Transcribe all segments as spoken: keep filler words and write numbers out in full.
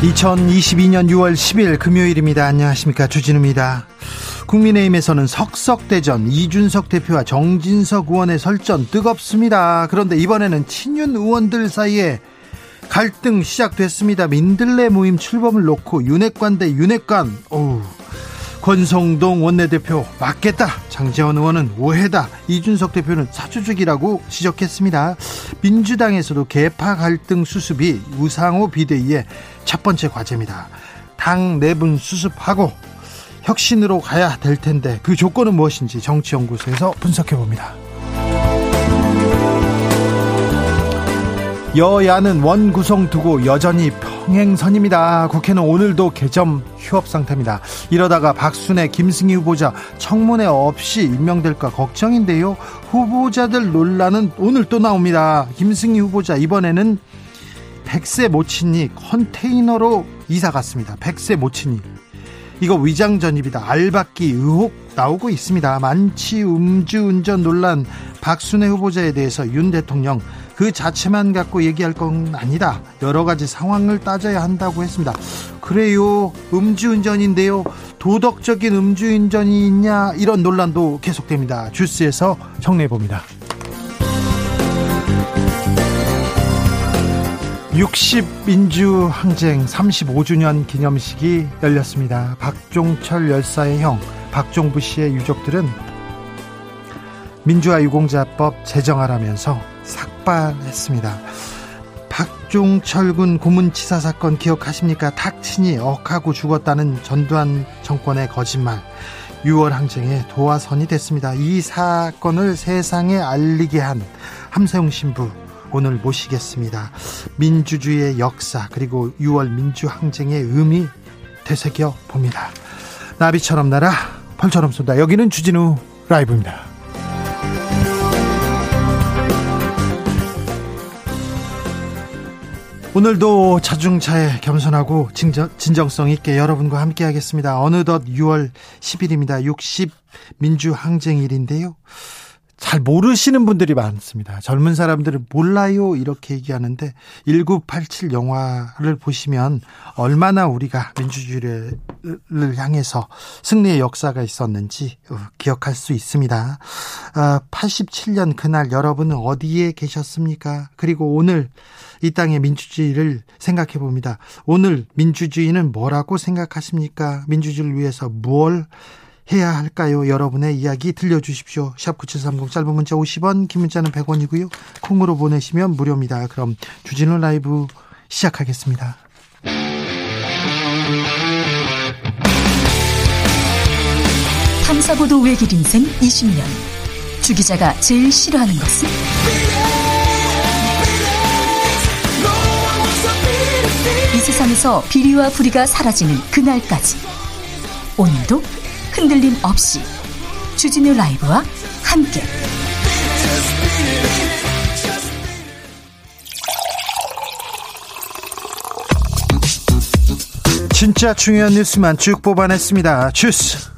이천이십이년 유월 십일 금요일입니다. 안녕하십니까, 주진우입니다. 국민의힘에서는 석석대전, 이준석 대표와 정진석 의원의 설전 뜨겁습니다. 그런데 이번에는 친윤 의원들 사이에 갈등 시작됐습니다. 민들레 모임 출범을 놓고 윤핵관 대 윤핵관. 어우, 권성동 원내대표 맞겠다, 장제원 의원은 오해다, 이준석 대표는 사주죽이라고 지적했습니다. 민주당에서도 계파 갈등 수습이 우상호 비대위의 첫 번째 과제입니다. 당 내분 수습하고 혁신으로 가야 될 텐데 그 조건은 무엇인지 정치연구소에서 분석해봅니다. 여야는 원구성 두고 여전히 평행선입니다. 국회는 오늘도 개점 휴업 상태입니다. 이러다가 박순애, 김승희 후보자 청문회 없이 임명될까 걱정인데요. 후보자들 논란은 오늘 또 나옵니다. 김승희 후보자 이번에는 백세 모친이 컨테이너로 이사 갔습니다. 백세 모친이. 이거 위장 전입이다, 알박기 의혹 나오고 있습니다. 만취 음주운전 논란, 박순애 후보자에 대해서 윤 대통령 그 자체만 갖고 얘기할 건 아니다, 여러 가지 상황을 따져야 한다고 했습니다. 그래요, 음주운전인데요, 도덕적인 음주운전이 있냐, 이런 논란도 계속됩니다. 주스에서 정리해봅니다. 육십 민주항쟁 삼십오주년 기념식이 열렸습니다. 박종철 열사의 형 박종부 씨의 유족들은 민주화 유공자법 제정하라면서 삭발했습니다. 박종철 군 고문치사 사건 기억하십니까? 탁친이 억하고 죽었다는 전두환 정권의 거짓말, 유월 항쟁의 도화선이 됐습니다. 이 사건을 세상에 알리게 한 함세웅 신부 오늘 모시겠습니다. 민주주의의 역사, 그리고 유월 민주항쟁의 의미 되새겨 봅니다. 나비처럼 날아 벌처럼 쏜다. 여기는 주진우 라이브입니다. 오늘도 자중차에 겸손하고 진정, 진정성 있게 여러분과 함께 하겠습니다. 어느덧 유월 십일입니다. 육십 민주항쟁일인데요, 잘 모르시는 분들이 많습니다. 젊은 사람들은 몰라요 이렇게 얘기하는데, 천구백팔십칠 영화를 보시면 얼마나 우리가 민주주의를 향해서 승리의 역사가 있었는지 기억할 수 있습니다. 팔십칠년 그날 여러분은 어디에 계셨습니까? 그리고 오늘 이 땅의 민주주의를 생각해 봅니다. 오늘 민주주의는 뭐라고 생각하십니까? 민주주의를 위해서 무엇을 해야 할까요? 여러분의 이야기 들려주십시오. 샵 구칠삼공, 짧은 문자 오십원, 긴 문자는 백원이고요. 콩으로 보내시면 무료입니다. 그럼 주진우 라이브 시작하겠습니다. 탐사보도 외길 인생 이십년. 주 기자가 제일 싫어하는 것은? 이 세상에서 비리와 부리가 사라지는 그날까지, 오늘도 흔들림 없이 주진우 라이브와 함께 진짜 중요한 뉴스만 쭉 뽑아냈습니다. 주스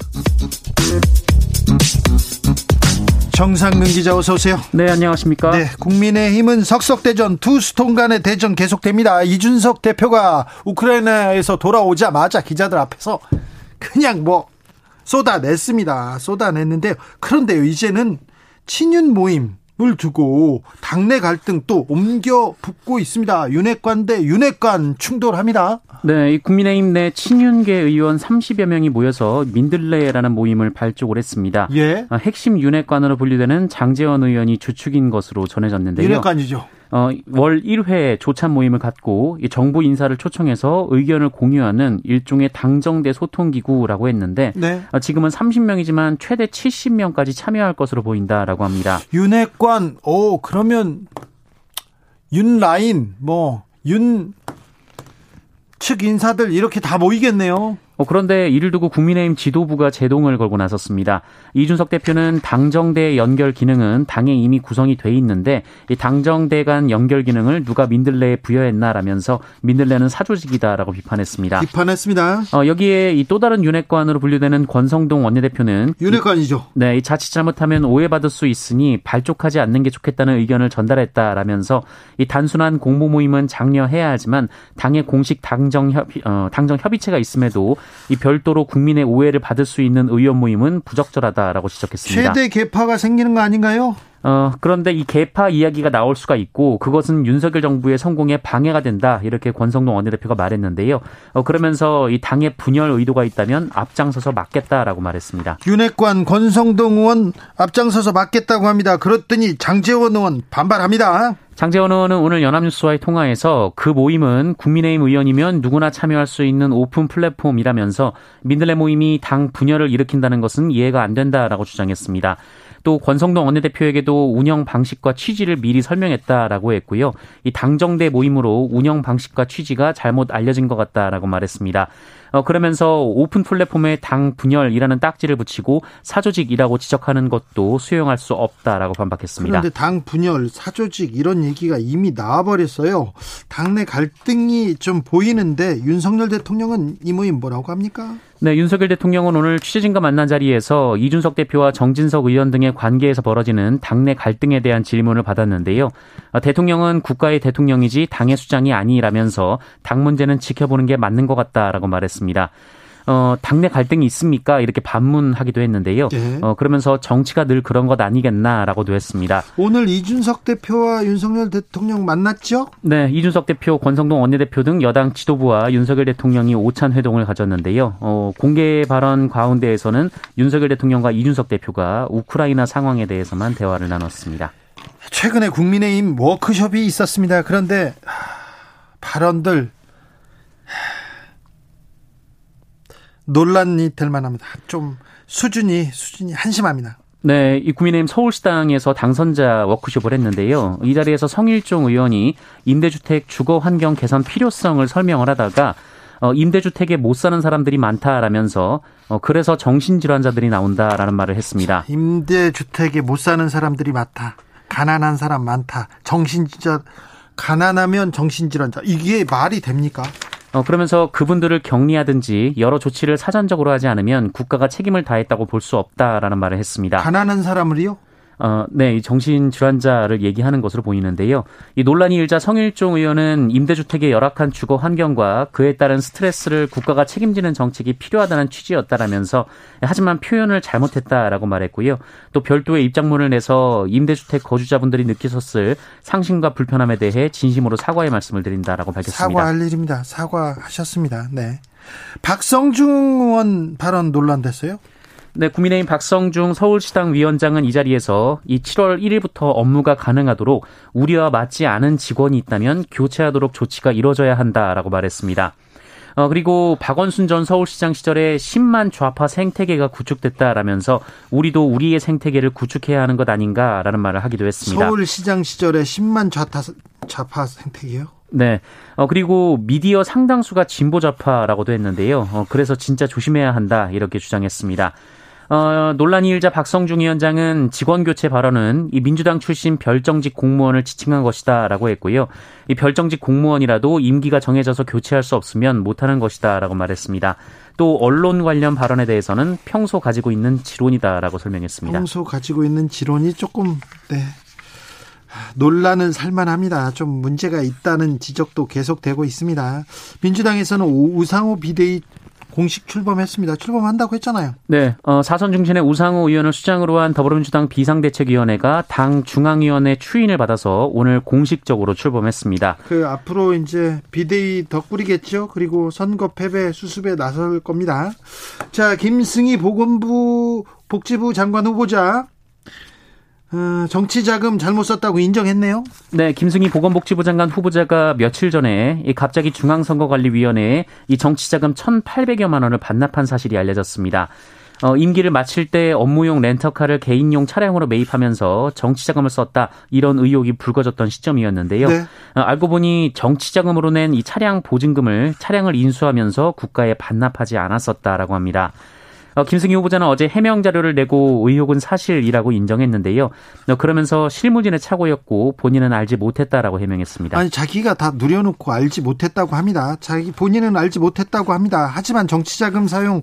정상근 기자, 어서 오세요. 네, 안녕하십니까. 네, 국민의힘은 석석대전, 두 수통 간의 대전 계속됩니다. 이준석 대표가 우크라이나에서 돌아오자마자 기자들 앞에서 그냥 뭐 쏟아냈습니다. 쏟아냈는데요. 그런데요, 이제는 친윤 모임을 두고 당내 갈등 또 옮겨 붙고 있습니다. 윤핵관 대 윤핵관 충돌합니다. 네, 이 국민의힘 내 친윤계 의원 삼십여 명이 모여서 민들레라는 모임을 발족을 했습니다. 예. 핵심 윤핵관으로 분류되는 장제원 의원이 주축인 것으로 전해졌는데요. 윤핵관이죠. 어, 월 일 회 조찬 모임을 갖고 정부 인사를 초청해서 의견을 공유하는 일종의 당정대 소통기구라고 했는데 네. 지금은 삼십 명이지만 최대 칠십 명까지 참여할 것으로 보인다라고 합니다. 윤핵관, 오, 그러면 윤라인, 뭐, 윤 측 인사들 이렇게 다 모이겠네요. 그런데 이를 두고 국민의힘 지도부가 제동을 걸고 나섰습니다. 이준석 대표는 당정대 연결 기능은 당에 이미 구성이 돼 있는데 이 당정대 간 연결 기능을 누가 민들레에 부여했나라면서 민들레는 사조직이다라고 비판했습니다. 비판했습니다. 어, 여기에 이 또 다른 윤핵관으로 분류되는 권성동 원내대표는 윤핵관이죠. 이, 네, 이 자칫 잘못하면 오해받을 수 있으니 발족하지 않는 게 좋겠다는 의견을 전달했다라면서 이 단순한 공모 모임은 장려해야 하지만 당의 공식 당정 협의, 어, 당정 협의체가 있음에도 이 별도로 국민의 오해를 받을 수 있는 의원 모임은 부적절하다라고 지적했습니다. 최대 개파가 생기는 거 아닌가요? 어, 그런데 이 개파 이야기가 나올 수가 있고 그것은 윤석열 정부의 성공에 방해가 된다 이렇게 권성동 원내대표가 말했는데요. 어, 그러면서 이 당의 분열 의도가 있다면 앞장서서 막겠다라고 말했습니다. 윤핵관 권성동 의원 앞장서서 막겠다고 합니다. 그랬더니 장제원 의원 반발합니다. 장제원 의원은 오늘 연합뉴스와의 통화에서 그 모임은 국민의힘 의원이면 누구나 참여할 수 있는 오픈 플랫폼이라면서 민들레 모임이 당 분열을 일으킨다는 것은 이해가 안 된다라고 주장했습니다. 또 권성동 원내대표에게도 운영 방식과 취지를 미리 설명했다라고 했고요. 이 당정대 모임으로 운영 방식과 취지가 잘못 알려진 것 같다라고 말했습니다. 어, 그러면서 오픈 플랫폼에 당 분열이라는 딱지를 붙이고 사조직이라고 지적하는 것도 수용할 수 없다라고 반박했습니다. 그런데 당 분열, 사조직 이런 얘기가 이미 나와버렸어요. 당내 갈등이 좀 보이는데 윤석열 대통령은 이 모임 뭐라고 합니까? 네, 윤석열 대통령은 오늘 취재진과 만난 자리에서 이준석 대표와 정진석 의원 등의 관계에서 벌어지는 당내 갈등에 대한 질문을 받았는데요. 대통령은 국가의 대통령이지 당의 수장이 아니라면서 당 문제는 지켜보는 게 맞는 것 같다라고 말했습니다. 어, 당내 갈등이 있습니까? 이렇게 반문하기도 했는데요. 네. 어, 그러면서 정치가 늘 그런 것 아니겠나라고도 했습니다. 오늘 이준석 대표와 윤석열 대통령 만났죠? 네. 이준석 대표, 권성동 원내대표 등 여당 지도부와 윤석열 대통령이 오찬 회동을 가졌는데요. 어, 공개 발언 가운데에서는 윤석열 대통령과 이준석 대표가 우크라이나 상황에 대해서만 대화를 나눴습니다. 최근에 국민의힘 워크숍이 있었습니다. 그런데 하, 발언들... 논란이 될 만합니다. 좀 수준이 수준이 한심합니다. 네, 이 국민의힘 서울시당에서 당선자 워크숍을 했는데요. 이 자리에서 성일종 의원이 임대주택 주거 환경 개선 필요성을 설명을 하다가 어, 임대주택에 못 사는 사람들이 많다라면서 어, 그래서 정신질환자들이 나온다라는 말을 했습니다. 임대주택에 못 사는 사람들이 많다. 가난한 사람 많다. 정신질환자, 가난하면 정신질환자. 이게 말이 됩니까? 어, 그러면서 그분들을 격리하든지 여러 조치를 사전적으로 하지 않으면 국가가 책임을 다했다고 볼 수 없다라는 말을 했습니다. 가난한 사람을요? 어, 네, 이 정신질환자를 얘기하는 것으로 보이는데요. 이 논란이 일자 성일종 의원은 임대주택의 열악한 주거 환경과 그에 따른 스트레스를 국가가 책임지는 정책이 필요하다는 취지였다라면서 하지만 표현을 잘못했다라고 말했고요. 또 별도의 입장문을 내서 임대주택 거주자분들이 느끼셨을 상심과 불편함에 대해 진심으로 사과의 말씀을 드린다라고 밝혔습니다. 사과할 일입니다. 사과하셨습니다. 네. 박성중 의원 발언 논란됐어요? 네, 국민의힘 박성중 서울시당 위원장은 이 자리에서 이 칠월 일일부터 업무가 가능하도록 우리와 맞지 않은 직원이 있다면 교체하도록 조치가 이뤄져야 한다라고 말했습니다. 어, 그리고 박원순 전 서울시장 시절에 십만 좌파 생태계가 구축됐다라면서 우리도 우리의 생태계를 구축해야 하는 것 아닌가라는 말을 하기도 했습니다. 서울시장 시절에 십만 좌파, 좌파 생태계요? 네. 어, 그리고 미디어 상당수가 진보좌파라고도 했는데요. 어, 그래서 진짜 조심해야 한다 이렇게 주장했습니다. 어, 논란이 일자 박성중 위원장은 직원교체 발언은 이 민주당 출신 별정직 공무원을 지칭한 것이다 라고 했고요. 이 별정직 공무원이라도 임기가 정해져서 교체할 수 없으면 못하는 것이다 라고 말했습니다. 또 언론 관련 발언에 대해서는 평소 가지고 있는 지론이다 라고 설명했습니다. 평소 가지고 있는 지론이 조금... 네. 논란은 살만합니다. 좀 문제가 있다는 지적도 계속되고 있습니다. 민주당에서는 우상호 비대위 공식 출범했습니다. 출범한다고 했잖아요. 네, 어, 사선 중심의 우상호 의원을 수장으로 한 더불어민주당 비상대책위원회가 당 중앙위원회 추인을 받아서 오늘 공식적으로 출범했습니다. 그 앞으로 이제 비대위 덧꾸리겠죠. 그리고 선거 패배 수습에 나설 겁니다. 자, 김승희 보건부 복지부 장관 후보자. 어, 정치자금 잘못 썼다고 인정했네요. 네, 김승희 보건복지부 장관 후보자가 며칠 전에 이 갑자기 중앙선거관리위원회에 이 정치자금 천팔백여만 원을 반납한 사실이 알려졌습니다. 어, 임기를 마칠 때 업무용 렌터카를 개인용 차량으로 매입하면서 정치자금을 썼다 이런 의혹이 불거졌던 시점이었는데요. 네. 어, 알고 보니 정치자금으로 낸 이 차량 보증금을 차량을 인수하면서 국가에 반납하지 않았었다라고 합니다. 김승희 후보자는 어제 해명 자료를 내고 의혹은 사실이라고 인정했는데요. 그러면서 실무진의 착오였고 본인은 알지 못했다라고 해명했습니다. 아니, 자기가 다 누려놓고 알지 못했다고 합니다. 자기 본인은 알지 못했다고 합니다. 하지만 정치자금 사용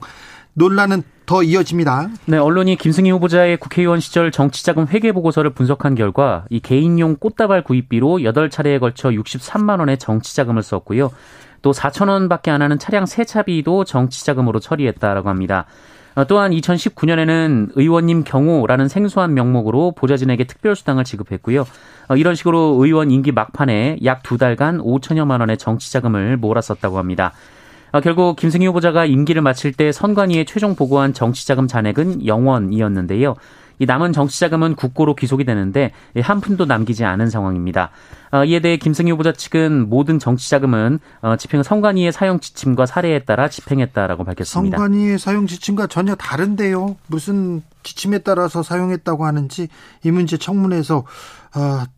논란은 더 이어집니다. 네, 언론이 김승희 후보자의 국회의원 시절 정치자금 회계 보고서를 분석한 결과 이 개인용 꽃다발 구입비로 여덟 차례에 걸쳐 육십삼만 원의 정치자금을 썼고요. 또 사천 원밖에 안 하는 차량 세차비도 정치자금으로 처리했다라고 합니다. 또한 이천십구 년에는 의원님 경호라는 생소한 명목으로 보좌진에게 특별수당을 지급했고요. 이런 식으로 의원 임기 막판에 약 두 달간 오천여만 원의 정치자금을 몰았었다고 합니다. 결국 김승희 후보자가 임기를 마칠 때 선관위에 최종 보고한 정치자금 잔액은 영 원이었는데요. 이 남은 정치자금은 국고로 기속이 되는데 한 푼도 남기지 않은 상황입니다. 이에 대해 김승희 후보자 측은 모든 정치자금은 집행 선관위의 사용 지침과 사례에 따라 집행했다라고 밝혔습니다. 선관위의 사용 지침과 전혀 다른데요. 무슨 지침에 따라서 사용했다고 하는지 이 문제 청문회에서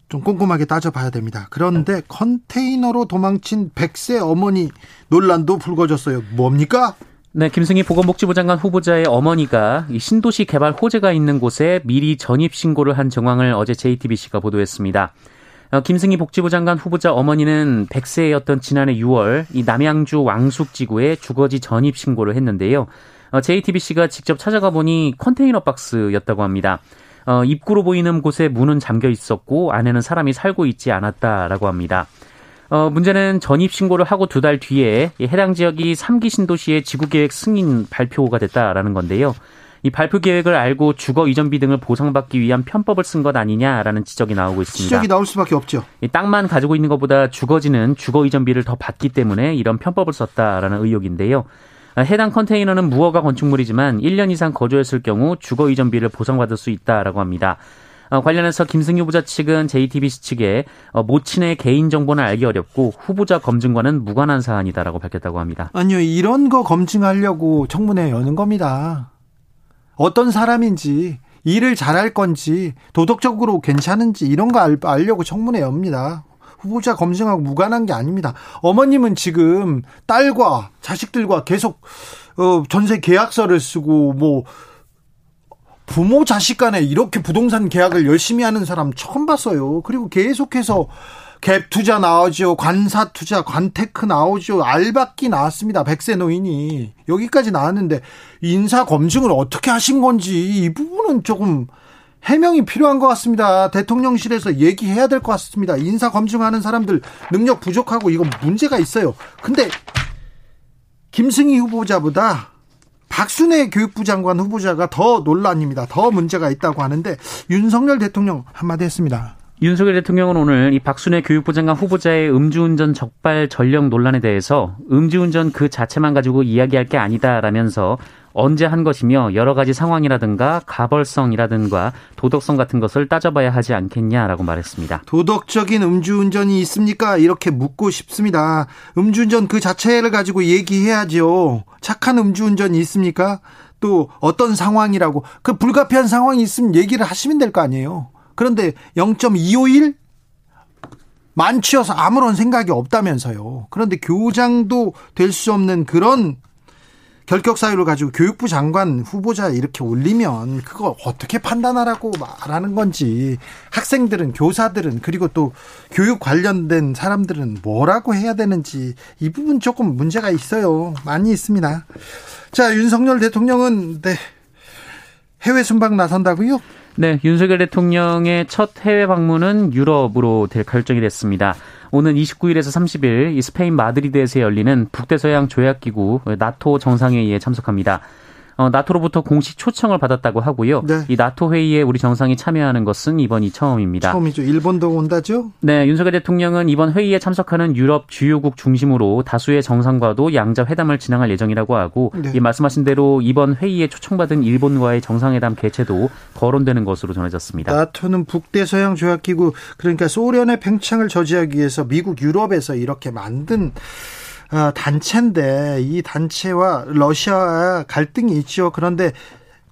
좀 꼼꼼하게 따져봐야 됩니다. 그런데 컨테이너로 도망친 백세 어머니 논란도 불거졌어요. 뭡니까? 네, 김승희 보건복지부 장관 후보자의 어머니가 이 신도시 개발 호재가 있는 곳에 미리 전입신고를 한 정황을 어제 제이티비씨가 보도했습니다. 어, 김승희 복지부 장관 후보자 어머니는 백세였던 지난해 유월 이 남양주 왕숙지구에 주거지 전입신고를 했는데요. 어, 제이티비씨가 직접 찾아가 보니 컨테이너 박스였다고 합니다. 어, 입구로 보이는 곳에 문은 잠겨 있었고 안에는 사람이 살고 있지 않았다라고 합니다. 어, 문제는 전입신고를 하고 두 달 뒤에 해당 지역이 삼 기 신도시의 지구계획 승인 발표가 됐다라는 건데요. 이 발표 계획을 알고 주거 이전비 등을 보상받기 위한 편법을 쓴 것 아니냐라는 지적이 나오고 있습니다. 지적이 나올 수밖에 없죠. 이 땅만 가지고 있는 것보다 주거지는 주거 이전비를 더 받기 때문에 이런 편법을 썼다라는 의혹인데요. 해당 컨테이너는 무허가 건축물이지만 일 년 이상 거주했을 경우 주거 이전비를 보상받을 수 있다라고 합니다. 어, 관련해서 김승희 후보자 측은 제이티비씨 측에 어, 모친의 개인정보는 알기 어렵고 후보자 검증과는 무관한 사안이다라고 밝혔다고 합니다. 아니요. 이런 거 검증하려고 청문회 여는 겁니다. 어떤 사람인지, 일을 잘할 건지, 도덕적으로 괜찮은지 이런 거 알, 알려고 청문회 엽니다. 후보자 검증하고 무관한 게 아닙니다. 어머님은 지금 딸과 자식들과 계속 어, 전세 계약서를 쓰고 뭐 부모 자식 간에 이렇게 부동산 계약을 열심히 하는 사람 처음 봤어요. 그리고 계속해서 갭 투자 나오죠. 관사 투자, 관테크 나오죠. 알박기 나왔습니다. 백세 노인이. 여기까지 나왔는데 인사 검증을 어떻게 하신 건지 이 부분은 조금 해명이 필요한 것 같습니다. 대통령실에서 얘기해야 될 것 같습니다. 인사 검증하는 사람들 능력 부족하고 이건 문제가 있어요. 근데 김승희 후보자보다 박순애 교육부 장관 후보자가 더 논란입니다. 더 문제가 있다고 하는데 윤석열 대통령 한마디 했습니다. 윤석열 대통령은 오늘 이 박순애 교육부 장관 후보자의 음주운전 적발 전력 논란에 대해서 음주운전 그 자체만 가지고 이야기할 게 아니다라면서 언제 한 것이며 여러 가지 상황이라든가 가벌성이라든가 도덕성 같은 것을 따져봐야 하지 않겠냐라고 말했습니다. 도덕적인 음주운전이 있습니까? 이렇게 묻고 싶습니다. 음주운전 그 자체를 가지고 얘기해야죠. 착한 음주운전이 있습니까? 또 어떤 상황이라고 그 불가피한 상황이 있으면 얘기를 하시면 될 거 아니에요. 그런데 영 점 이오일 만취여서 아무런 생각이 없다면서요. 그런데 교장도 될 수 없는 그런 결격 사유를 가지고 교육부 장관 후보자 이렇게 올리면 그거 어떻게 판단하라고 말하는 건지 학생들은, 교사들은, 그리고 또 교육 관련된 사람들은 뭐라고 해야 되는지 이 부분 조금 문제가 있어요. 많이 있습니다. 자, 윤석열 대통령은 네, 해외 순방 나선다고요? 네, 윤석열 대통령의 첫 해외 방문은 유럽으로 될 결정이 됐습니다. 오는 이십구일에서 삼십일 이 스페인 마드리드에서 열리는 북대서양 조약기구 나토 정상회의에 참석합니다. 어, 나토로부터 공식 초청을 받았다고 하고요. 네. 이 나토 회의에 우리 정상이 참여하는 것은 이번이 처음입니다. 처음이죠. 일본도 온다죠? 네. 윤석열 대통령은 이번 회의에 참석하는 유럽 주요국 중심으로 다수의 정상과도 양자 회담을 진행할 예정이라고 하고 네. 이 말씀하신 대로 이번 회의에 초청받은 일본과의 정상회담 개최도 거론되는 것으로 전해졌습니다. 나토는 북대서양 조약기구 그러니까 소련의 팽창을 저지하기 위해서 미국 유럽에서 이렇게 만든 단체인데 이 단체와 러시아와 갈등이 있죠. 그런데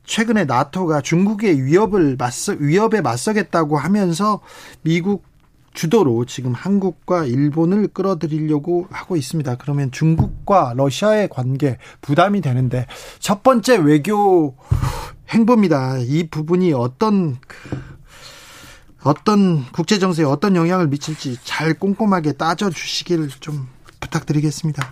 최근에 나토가 중국의 위협을 맞서, 위협에 맞서겠다고 하면서 미국 주도로 지금 한국과 일본을 끌어들이려고 하고 있습니다. 그러면 중국과 러시아의 관계 부담이 되는데 첫 번째 외교 행보입니다. 이 부분이 어떤... 어떤 국제정세에 어떤 영향을 미칠지 잘 꼼꼼하게 따져주시길 좀 부탁드리겠습니다.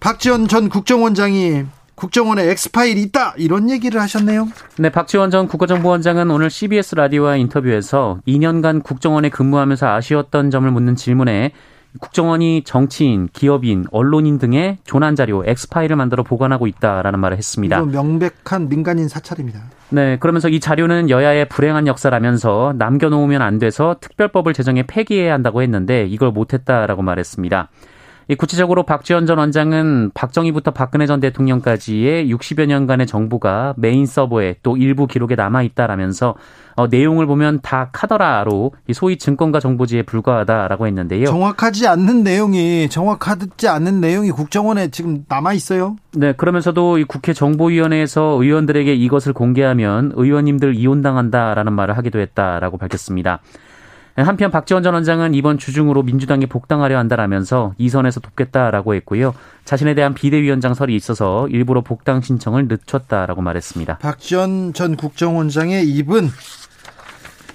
박지원 전 국정원장이 국정원에 엑스파일이 있다 이런 얘기를 하셨네요. 네, 박지원 전 국가정보원장은 오늘 씨비에스 라디오와 인터뷰에서 이 년간 국정원에 근무하면서 아쉬웠던 점을 묻는 질문에 국정원이 정치인, 기업인, 언론인 등의 조난자료, 엑스파일을 만들어 보관하고 있다라는 말을 했습니다. 이건 명백한 민간인 사찰입니다. 네, 그러면서 이 자료는 여야의 불행한 역사라면서 남겨놓으면 안 돼서 특별법을 제정해 폐기해야 한다고 했는데 이걸 못했다라고 말했습니다. 구체적으로 박지원 전 원장은 박정희부터 박근혜 전 대통령까지의 육십여 년간의 정보가 메인 서버에 또 일부 기록에 남아있다라면서 어, 내용을 보면 다 카더라로 소위 증권가 정보지에 불과하다라고 했는데요. 정확하지 않는 내용이 정확하지 않은 내용이 국정원에 지금 남아있어요. 네, 그러면서도 이 국회 정보위원회에서 의원들에게 이것을 공개하면 의원님들 이혼당한다라는 말을 하기도 했다라고 밝혔습니다. 한편 박지원 전 원장은 이번 주중으로 민주당에 복당하려 한다라면서 이선에서 돕겠다라고 했고요. 자신에 대한 비대위원장 설이 있어서 일부러 복당 신청을 늦췄다라고 말했습니다. 박지원 전 국정원장의 입은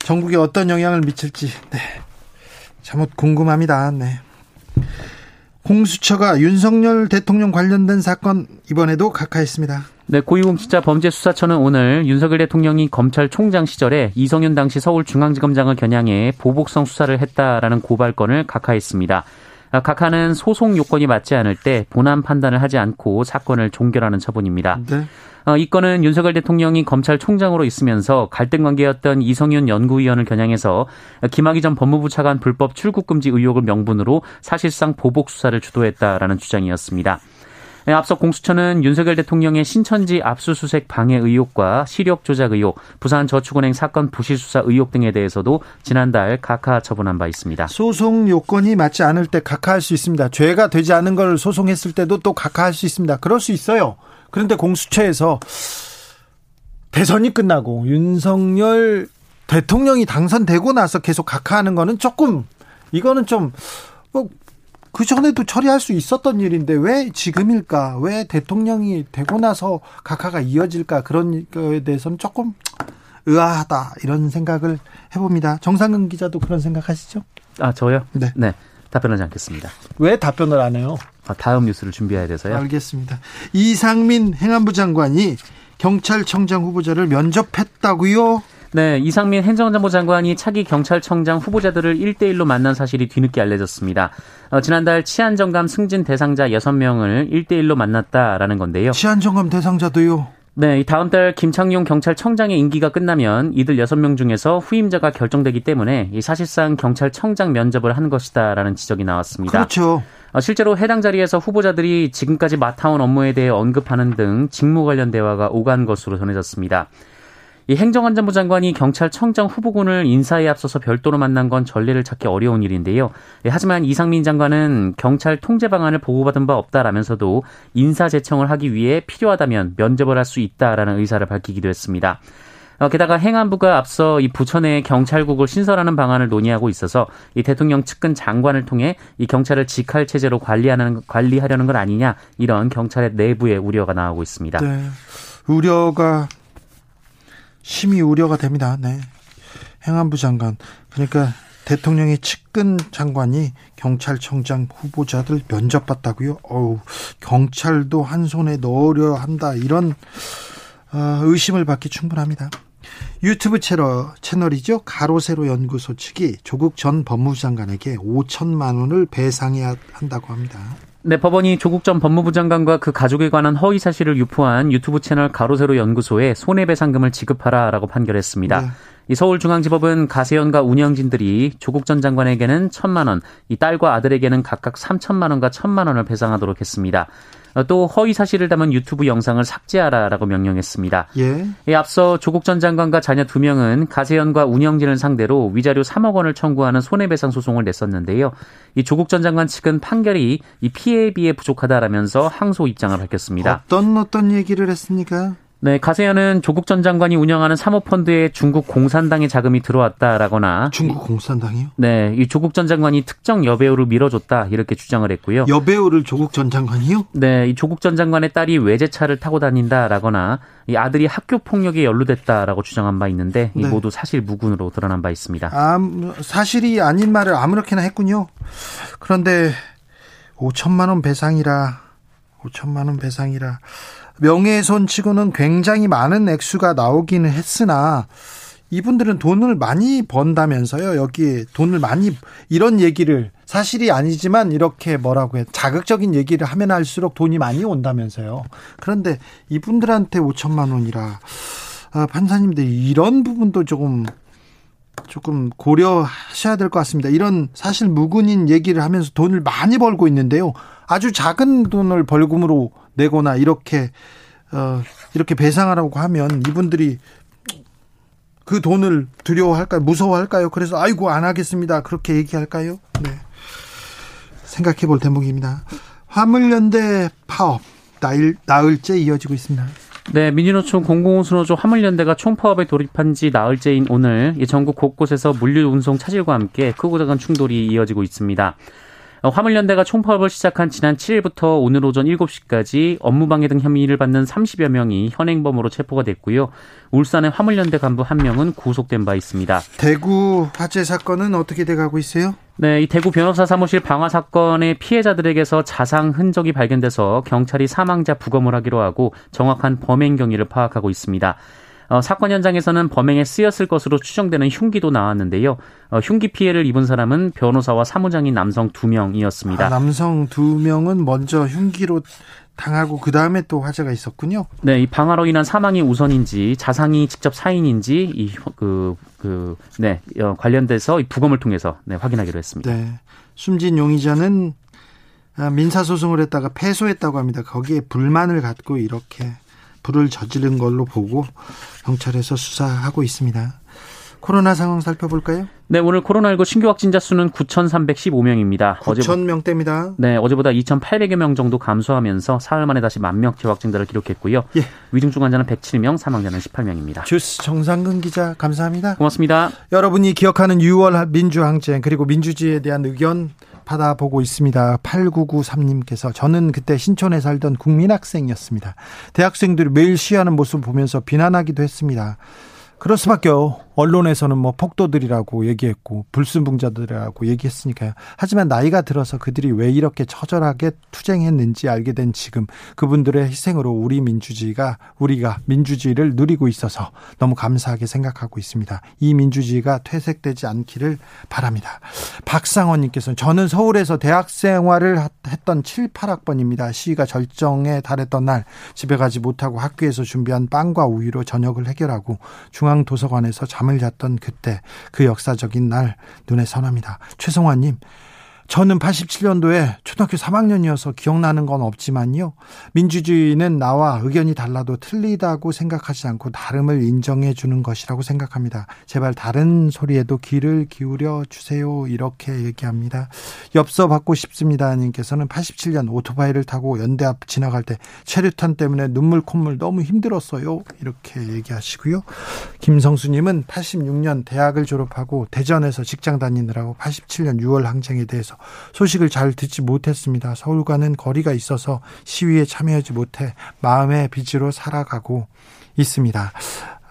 전국에 어떤 영향을 미칠지 네, 잘못 궁금합니다. 네. 공수처가 윤석열 대통령 관련된 사건 이번에도 각하했습니다. 네, 고위공직자범죄수사처는 오늘 윤석열 대통령이 검찰총장 시절에 이성윤 당시 서울중앙지검장을 겨냥해 보복성 수사를 했다라는 고발건을 각하했습니다. 각하는 소송 요건이 맞지 않을 때 본안 판단을 하지 않고 사건을 종결하는 처분입니다. 네. 이 건은 윤석열 대통령이 검찰총장으로 있으면서 갈등관계였던 이성윤 연구위원을 겨냥해서 김학의 전 법무부 차관 불법 출국금지 의혹을 명분으로 사실상 보복수사를 주도했다라는 주장이었습니다. 앞서 공수처는 윤석열 대통령의 신천지 압수수색 방해 의혹과 시력 조작 의혹, 부산 저축은행 사건 부실 수사 의혹 등에 대해서도 지난달 각하 처분한 바 있습니다. 소송 요건이 맞지 않을 때 각하할 수 있습니다. 죄가 되지 않은 걸 소송했을 때도 또 각하할 수 있습니다. 그럴 수 있어요. 그런데 공수처에서 대선이 끝나고 윤석열 대통령이 당선되고 나서 계속 각하하는 거는 조금 이거는 좀... 뭐 그 전에도 처리할 수 있었던 일인데 왜 지금일까? 왜 대통령이 되고 나서 각하가 이어질까? 그런 거에 대해서는 조금 의아하다 이런 생각을 해봅니다. 정상근 기자도 그런 생각하시죠? 아 저요? 네. 네. 답변하지 않겠습니다. 왜 답변을 안 해요? 아, 다음 뉴스를 준비해야 돼서요. 알겠습니다. 이상민 행안부 장관이 경찰청장 후보자를 면접했다고요? 네, 이상민 행정안전부 장관이 차기 경찰청장 후보자들을 일대일로 만난 사실이 뒤늦게 알려졌습니다. 어, 지난달 치안정감 승진 대상자 여섯 명을 일대일로 만났다라는 건데요. 치안정감 대상자도요? 네, 다음 달 김창룡 경찰청장의 임기가 끝나면 이들 여섯 명 중에서 후임자가 결정되기 때문에 사실상 경찰청장 면접을 한 것이다라는 지적이 나왔습니다. 그렇죠. 실제로 해당 자리에서 후보자들이 지금까지 맡아온 업무에 대해 언급하는 등 직무 관련 대화가 오간 것으로 전해졌습니다. 이 행정안전부 장관이 경찰청장 후보군을 인사에 앞서서 별도로 만난 건 전례를 찾기 어려운 일인데요. 예, 하지만 이상민 장관은 경찰 통제 방안을 보고받은 바 없다라면서도 인사 제청을 하기 위해 필요하다면 면접을 할 수 있다라는 의사를 밝히기도 했습니다. 어, 게다가 행안부가 앞서 이 부처 내에 경찰국을 신설하는 방안을 논의하고 있어서 이 대통령 측근 장관을 통해 이 경찰을 직할 체제로 관리하는, 관리하려는 건 아니냐 이런 경찰의 내부의 우려가 나오고 있습니다. 네, 우려가... 심히 우려가 됩니다. 네. 행안부 장관. 그러니까 대통령의 측근 장관이 경찰청장 후보자들 면접받다고요? 어우, 경찰도 한 손에 넣으려 한다. 이런 어, 의심을 받기 충분합니다. 유튜브 채널, 채널이죠. 가로세로 연구소 측이 조국 전 법무부 장관에게 오천만 원을 배상해야 한다고 합니다. 네, 법원이 조국 전 법무부 장관과 그 가족에 관한 허위 사실을 유포한 유튜브 채널 가로세로 연구소에 손해배상금을 지급하라라고 판결했습니다. 네. 이 서울중앙지법은 가세연과 운영진들이 조국 전 장관에게는 천만 원, 이 딸과 아들에게는 각각 삼천만 원과 천만 원을 배상하도록 했습니다. 또 허위 사실을 담은 유튜브 영상을 삭제하라라고 명령했습니다. 예. 예, 앞서 조국 전 장관과 자녀 두 명은 가세연과 운영진을 상대로 위자료 삼억 원을 청구하는 손해배상 소송을 냈었는데요. 이 조국 전 장관 측은 판결이 이 피해에 비해 부족하다라면서 항소 입장을 밝혔습니다. 어떤 어떤 얘기를 했습니까? 네, 가세연은 조국 전 장관이 운영하는 사모펀드에 중국 공산당의 자금이 들어왔다라거나. 중국 공산당이요? 네, 이 조국 전 장관이 특정 여배우를 밀어줬다 이렇게 주장을 했고요. 여배우를 조국 전 장관이요? 네, 이 조국 전 장관의 딸이 외제차를 타고 다닌다라거나 이 아들이 학교 폭력에 연루됐다라고 주장한 바 있는데 이 네. 모두 사실 무근으로 드러난 바 있습니다. 아, 사실이 아닌 말을 아무렇게나 했군요. 그런데 오천만 원 배상이라, 오천만 원 배상이라. 명예훼손 치고는 굉장히 많은 액수가 나오기는 했으나 이분들은 돈을 많이 번다면서요. 여기 돈을 많이, 이런 얘기를 사실이 아니지만 이렇게 뭐라고 해, 자극적인 얘기를 하면 할수록 돈이 많이 온다면서요. 그런데 이분들한테 오천만 원이라, 아, 판사님들 이런 부분도 조금 조금 고려하셔야 될 것 같습니다. 이런 사실 무근인 얘기를 하면서 돈을 많이 벌고 있는데요. 아주 작은 돈을 벌금으로 내거나 이렇게 어, 이렇게 배상하라고 하면 이분들이 그 돈을 두려워할까요? 무서워할까요? 그래서 아이고 안 하겠습니다 그렇게 얘기할까요? 네, 생각해 볼 대목입니다. 화물연대 파업 나흘, 나흘째 이어지고 있습니다. 네, 민주노총 공공운수노조 화물연대가 총파업에 돌입한 지 나흘째인 오늘 이 전국 곳곳에서 물류운송 차질과 함께 크고 작은 충돌이 이어지고 있습니다. 화물연대가 총파업을 시작한 지난 칠일부터 오늘 오전 일곱 시까지 업무방해 등 혐의를 받는 삼십여 명이 현행범으로 체포가 됐고요. 울산의 화물연대 간부 한 명은 구속된 바 있습니다. 대구 화재 사건은 어떻게 돼가고 있어요? 네, 이 대구 변호사 사무실 방화 사건의 피해자들에게서 자상 흔적이 발견돼서 경찰이 사망자 부검을 하기로 하고 정확한 범행 경위를 파악하고 있습니다. 어, 사건 현장에서는 범행에 쓰였을 것으로 추정되는 흉기도 나왔는데요. 어, 흉기 피해를 입은 사람은 변호사와 사무장인 남성 두 명이었습니다. 아, 남성 두 명은 먼저 흉기로 당하고 그다음에 또 화재가 있었군요. 네, 이 방화로 인한 사망이 우선인지 자상이 직접 사인인지 이 그 그 네, 관련돼서 이 부검을 통해서 네, 확인하기로 했습니다. 네. 숨진 용의자는 민사소송을 했다가 패소했다고 합니다. 거기에 불만을 갖고 이렇게 불을 저지른 걸로 보고 경찰에서 수사하고 있습니다. 코로나 상황 살펴볼까요? 네, 오늘 코로나십구 신규 확진자 수는 구천삼백십오 명입니다. 구천 명대입니다. 네, 어제보다 이천팔백여 명 정도 감소하면서 사흘 만에 다시 만 명대 확진자를 기록했고요. 예. 위중증 환자는 백칠 명, 사망자는 십팔 명입니다. 주스 정상근 기자 감사합니다. 고맙습니다. 여러분이 기억하는 유월 민주항쟁 그리고 민주주의에 대한 의견 받아보고 있습니다. 팔구구삼 님께서 저는 그때 신촌에 살던 국민학생이었습니다. 대학생들이 매일 시위하는 모습 보면서 비난하기도 했습니다. 그럴 수밖에요. 언론에서는 뭐 폭도들이라고 얘기했고 불순분자들이라고 얘기했으니까요. 하지만 나이가 들어서 그들이 왜 이렇게 처절하게 투쟁했는지 알게 된 지금, 그분들의 희생으로 우리 민주주의가, 우리가 민주주의를 누리고 있어서 너무 감사하게 생각하고 있습니다. 이 민주주의가 퇴색되지 않기를 바랍니다. 박상원님께서는 저는 서울에서 대학생활을 했던 칠, 팔 학번입니다. 시위가 절정에 달했던 날 집에 가지 못하고 학교에서 준비한 빵과 우유로 저녁을 해결하고 중앙 도서관에서 잠을 잤던 그때, 그 역사적인 날 눈에 선합니다. 최성환님, 저는 팔십칠년도에 초등학교 삼 학년이어서 기억나는 건 없지만요, 민주주의는 나와 의견이 달라도 틀리다고 생각하지 않고 다름을 인정해 주는 것이라고 생각합니다. 제발 다른 소리에도 귀를 기울여 주세요. 이렇게 얘기합니다. 엽서 받고 싶습니다 님께서는 팔십칠년 오토바이를 타고 연대 앞 지나갈 때 체류탄 때문에 눈물 콧물 너무 힘들었어요. 이렇게 얘기하시고요. 김성수님은 팔십육년 대학을 졸업하고 대전에서 직장 다니느라고 팔십칠년 유월 항쟁에 대해서 소식을 잘 듣지 못했습니다. 서울과는 거리가 있어서 시위에 참여하지 못해 마음의 빚으로 살아가고 있습니다.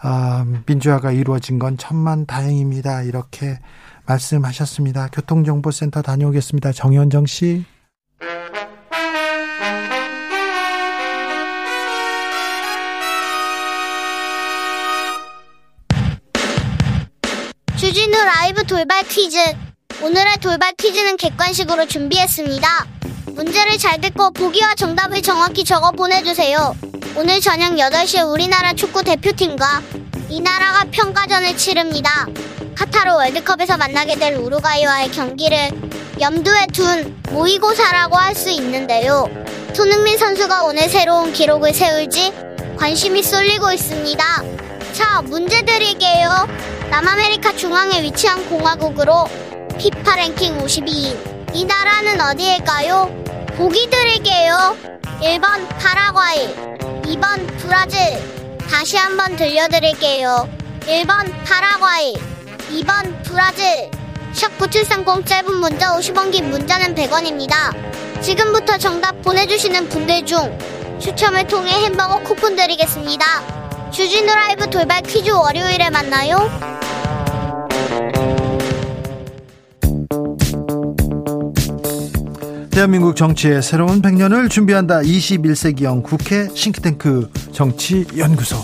아, 민주화가 이루어진 건 천만 다행입니다. 이렇게 말씀하셨습니다. 교통정보센터 다녀오겠습니다. 정현정 씨. 주진우 라이브 돌발 퀴즈. 오늘의 돌발 퀴즈는 객관식으로 준비했습니다. 문제를 잘 듣고 보기와 정답을 정확히 적어 보내주세요. 오늘 저녁 여덟 시에 우리나라 축구 대표팀과 이 나라가 평가전을 치릅니다. 카타르 월드컵에서 만나게 될 우루과이와의 경기를 염두에 둔 모의고사라고 할 수 있는데요. 손흥민 선수가 오늘 새로운 기록을 세울지 관심이 쏠리고 있습니다. 자, 문제 드릴게요. 남아메리카 중앙에 위치한 공화국으로 피파 랭킹 오십이 위. 이 나라는 어디일까요? 보기 드릴게요. 일 번 파라과이, 이 번 브라질. 다시 한번 들려드릴게요. 일 번 파라과이, 이 번 브라질. 샵 구칠삼공, 짧은 문자 오십 원, 긴 문자는 백 원입니다. 지금부터 정답 보내주시는 분들 중 추첨을 통해 햄버거 쿠폰 드리겠습니다. 주진우 라이브 돌발 퀴즈, 월요일에 만나요. 대한민국 정치의 새로운 백 년을 준비한다. 이십일 세기형 국회 싱크탱크 정치연구소.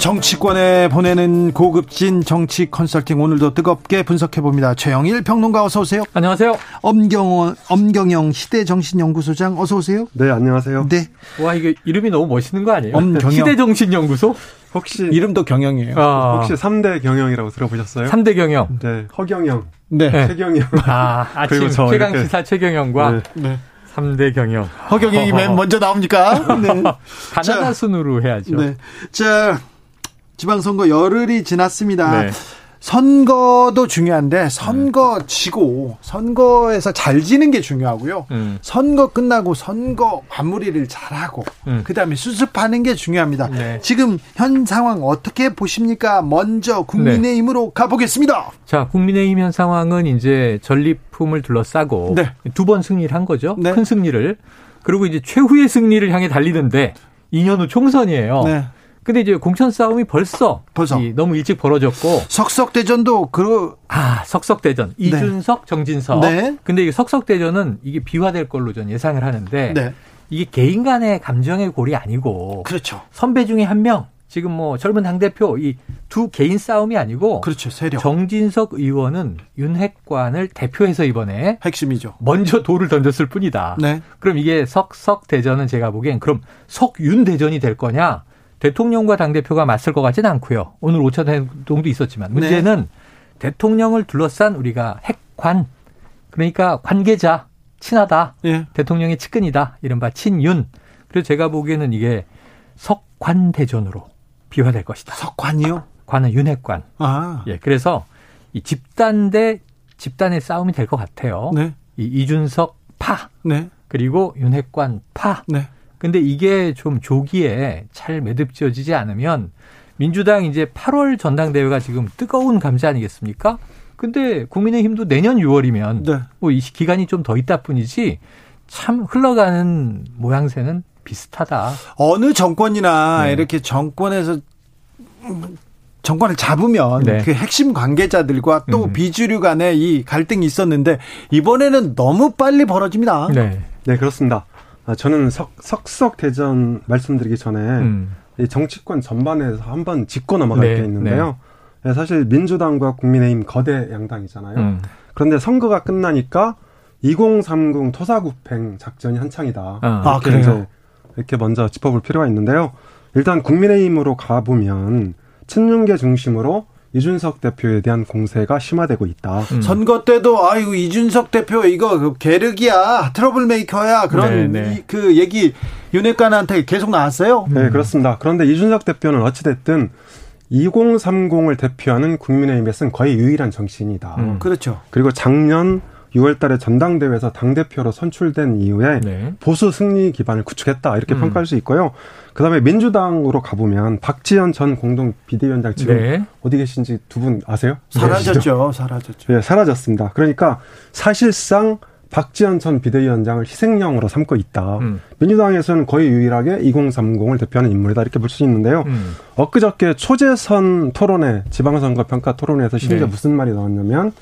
정치권에 보내는 고급진 정치 컨설팅, 오늘도 뜨겁게 분석해봅니다. 최영일 평론가, 어서 오세요. 안녕하세요. 엄경원, 엄경영 시대정신연구소장, 어서 오세요. 네, 안녕하세요. 네. 와, 이게 이름이 너무 멋있는 거 아니에요? 엄경영. 시대정신연구소? 혹시 이름도 경영이에요. 아. 혹시 삼 대 경영이라고 들어보셨어요? 삼 대 경영. 네. 허경영. 네. 네. 최경영. 아, 아침 최강시사 최경영과. 네. 네. 삼 대 경영. 허경영이 맨 먼저 나옵니까? 네. 가나다 순으로 해야죠. 네. 자. 지방선거 열흘이 지났습니다. 네. 선거도 중요한데 선거 지고 선거에서 잘 지는 게 중요하고요. 음. 선거 끝나고 선거 마무리를 잘하고 음. 그다음에 수습하는 게 중요합니다. 네. 지금 현 상황 어떻게 보십니까? 먼저 국민의힘으로 네. 가보겠습니다. 자, 국민의힘 현 상황은 이제 전리품을 둘러싸고 네. 두 번 승리를 한 거죠. 네. 큰 승리를. 그리고 이제 최후의 승리를 향해 달리는데 이 년 후 총선이에요. 네. 근데 이제 공천 싸움이 벌써, 벌써. 이, 너무 일찍 벌어졌고. 석석대전도 그, 아, 석석대전. 네. 이준석, 정진석. 네. 근데 이 석석대전은 이게 비화될 걸로 전 예상을 하는데. 네. 이게 개인 간의 감정의 골이 아니고. 그렇죠. 선배 중에 한 명, 지금 뭐 젊은 당대표, 이 두 개인 싸움이 아니고. 그렇죠. 세력. 정진석 의원은 윤핵관을 대표해서 이번에. 핵심이죠. 먼저 돌을 던졌을 뿐이다. 네. 그럼 이게 석석대전은 제가 보기엔 그럼 석윤대전이 될 거냐. 대통령과 당대표가 맞설 것 같지는 않고요. 오늘 오차 대동도 있었지만 문제는 네. 대통령을 둘러싼 우리가 핵관, 그러니까 관계자, 친하다, 네. 대통령의 측근이다, 이른바 친윤. 그래서 제가 보기에는 이게 석관대전으로 비화될 것이다. 석관이요? 관은 윤핵관. 아. 예, 그래서 이 집단 대 집단의 싸움이 될 것 같아요. 네. 이 이준석 파, 네. 그리고 윤핵관 파. 네. 근데 이게 좀 조기에 잘 매듭지어지지 않으면 민주당 이제 팔월 전당대회가 지금 뜨거운 감자 아니겠습니까? 근데 국민의힘도 내년 유월이면 네. 뭐 이 기간이 좀 더 있다 뿐이지 참 흘러가는 모양새는 비슷하다. 어느 정권이나 네. 이렇게 정권에서 정권을 잡으면 네. 그 핵심 관계자들과 또 음. 비주류 간의 이 갈등이 있었는데 이번에는 너무 빨리 벌어집니다. 네, 네 그렇습니다. 아, 저는 석, 석석 대전 말씀드리기 전에 음. 이 정치권 전반에서 한번 짚고 넘어갈 네, 게 있는데요. 네. 사실 민주당과 국민의힘 거대 양당이잖아요. 음. 그런데 선거가 끝나니까 이공삼공 토사구팽 작전이 한창이다. 아, 아 그래요? 이렇게 먼저 짚어볼 필요가 있는데요. 일단 국민의힘으로 가보면 친윤계 중심으로 이준석 대표에 대한 공세가 심화되고 있다. 음. 선거 때도 아이고 이준석 대표 이거 게르기야, 트러블메이커야, 그런 이, 그 얘기 윤핵관한테 계속 나왔어요. 음. 네 그렇습니다. 그런데 이준석 대표는 어찌됐든 이공삼공을 대표하는 국민의힘에서는 거의 유일한 정치인이다. 음. 그렇죠. 그리고 작년 유월 달에 전당대회에서 당대표로 선출된 이후에 네. 보수 승리 기반을 구축했다. 이렇게 음. 평가할 수 있고요. 그다음에 민주당으로 가보면 박지현 전 공동 비대위원장 지금 네. 어디 계신지 두 분 아세요? 사라졌죠. 네, 사라졌죠. 네, 사라졌습니다. 그러니까 사실상 박지현 전 비대위원장을 희생양으로 삼고 있다. 음. 민주당에서는 거의 유일하게 이공삼공을 대표하는 인물이다. 이렇게 볼 수 있는데요. 음. 엊그저께 초재선 토론회, 지방선거 평가 토론회에서 심지어 네. 무슨 말이 나왔냐면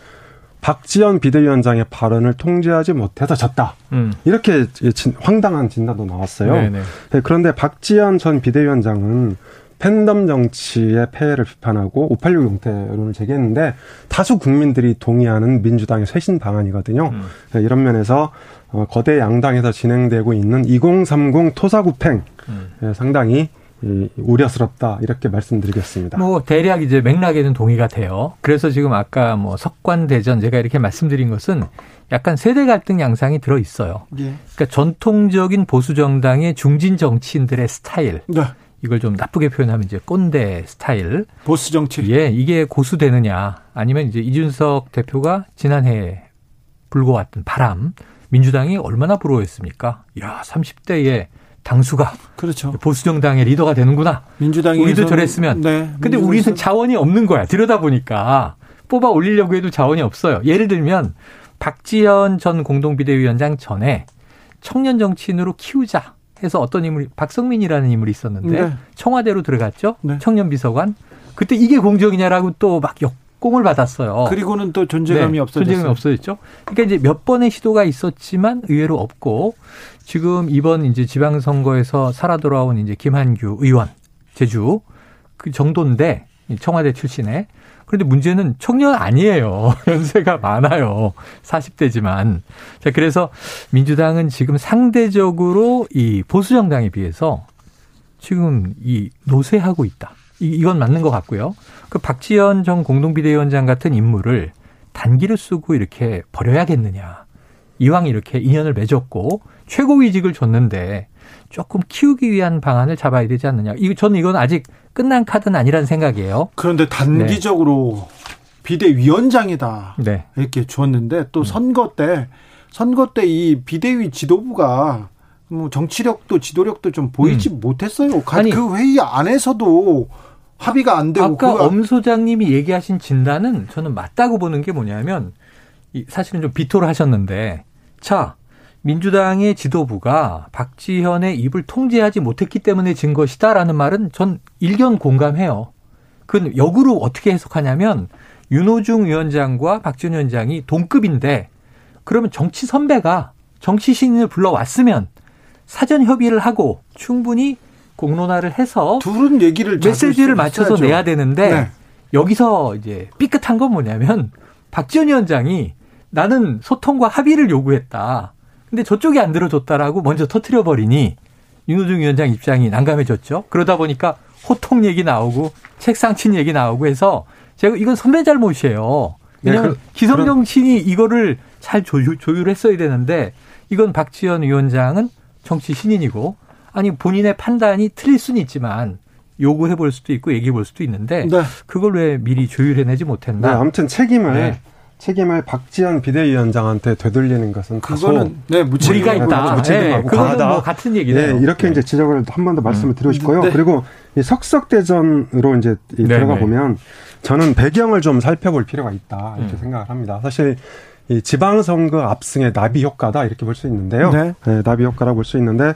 박지원 비대위원장의 발언을 통제하지 못해서 졌다. 음. 이렇게 진, 황당한 진단도 나왔어요. 네네. 그런데 박지원 전 비대위원장은 팬덤 정치의 폐해를 비판하고 오팔육 용태론을 제기했는데 다수 국민들이 동의하는 민주당의 쇄신 방안이거든요. 음. 네, 이런 면에서 어, 거대 양당에서 진행되고 있는 이공삼공 토사구팽 음. 네, 상당히 이, 우려스럽다 이렇게 말씀드리겠습니다. 뭐 대략 이제 맥락에는 동의가 돼요. 그래서 지금 아까 뭐 석관대전 제가 이렇게 말씀드린 것은 약간 세대 갈등 양상이 들어 있어요. 예. 그러니까 전통적인 보수 정당의 중진 정치인들의 스타일. 네. 이걸 좀 나쁘게 표현하면 이제 꼰대 스타일. 보수 정치. 예, 이게 고수되느냐 아니면 이제 이준석 대표가 지난해 불고왔던 바람 민주당이 얼마나 부러워했습니까? 야, 삼십 대에 당수가 그렇죠. 보수 정당의 리더가 되는구나. 민주당이 우리도 저랬으면. 네. 근데 우리는 자원이 없는 거야. 들여다 보니까 뽑아 올리려고 해도 자원이 없어요. 예를 들면 박지현 전 공동비대위원장 전에 청년 정치인으로 키우자 해서 어떤 인물이 박성민이라는 인물이 있었는데 네. 청와대로 들어갔죠. 네. 청년 비서관. 그때 이게 공정이냐라고 또 막 역공을 받았어요. 그리고는 또 존재감이 네. 없어졌어요. 존재감이 없어졌죠. 그러니까 이제 몇 번의 시도가 있었지만 의외로 없고 지금 이번 이제 지방선거에서 살아 돌아온 이제 김한규 의원 제주 그 정도인데 청와대 출신에 그런데 문제는 청년 아니에요. 연세가 많아요. 사십 대지만. 자, 그래서 민주당은 지금 상대적으로 이 보수 정당에 비해서 지금 이 노쇠하고 있다. 이, 이건 맞는 것 같고요. 그 박지현 전 공동비대위원장 같은 인물을 단기를 쓰고 이렇게 버려야겠느냐. 이왕 이렇게 인연을 맺었고 최고위직을 줬는데 조금 키우기 위한 방안을 잡아야 되지 않느냐. 이 저는 이건 아직 끝난 카드는 아니라는 생각이에요. 그런데 단기적으로 네. 비대위원장이다 네. 이렇게 주었는데 또 음. 선거 때 선거 때 이 비대위 지도부가 뭐 정치력도 지도력도 좀 보이지 음. 못했어요. 아니, 그 회의 안에서도 합의가 안 되고 아까 그걸... 엄 소장님이 얘기하신 진단은 저는 맞다고 보는 게 뭐냐면 사실은 좀 비토를 하셨는데 자 민주당의 지도부가 박지현의 입을 통제하지 못했기 때문에 진 것이다라는 말은 전 일견 공감해요. 그건 역으로 어떻게 해석하냐면 윤호중 위원장과 박지원 위원장이 동급인데 그러면 정치 선배가 정치 신인을 불러왔으면 사전 협의를 하고 충분히 공론화를 해서 둘은 얘기를 메시지를 맞춰서 있어야죠. 내야 되는데 네. 여기서 이제 삐끗한 건 뭐냐면 박지원 위원장이 나는 소통과 합의를 요구했다. 근데 저쪽이 안 들어줬다라고 먼저 터뜨려버리니 윤호중 위원장 입장이 난감해졌죠. 그러다 보니까 호통 얘기 나오고 책상 친 얘기 나오고 해서 제가 이건 선배 잘못이에요. 왜냐하면 네, 그, 기성정치인이 이거를 잘 조율, 조율했어야 되는데 이건 박지원 위원장은 정치 신인이고 아니 본인의 판단이 틀릴 수는 있지만 요구해 볼 수도 있고 얘기해 볼 수도 있는데 네. 그걸 왜 미리 조율해내지 못했나. 네, 아무튼 책임을. 네. 책임을 박지원 비대위원장한테 되돌리는 것은 그거는 네, 무리가 있다. 네, 그거는 뭐 같은 얘기네요. 네, 이렇게 네. 이제 지적을 한 번 더 말씀을 드리고 싶고요. 네. 그리고 이 석석대전으로 이제 네, 들어가 네. 보면 저는 배경을 좀 살펴볼 필요가 있다 이렇게 음. 생각을 합니다. 사실 이 지방선거 압승의 나비 효과다 이렇게 볼 수 있는데요. 네. 네, 나비 효과라고 볼 수 있는데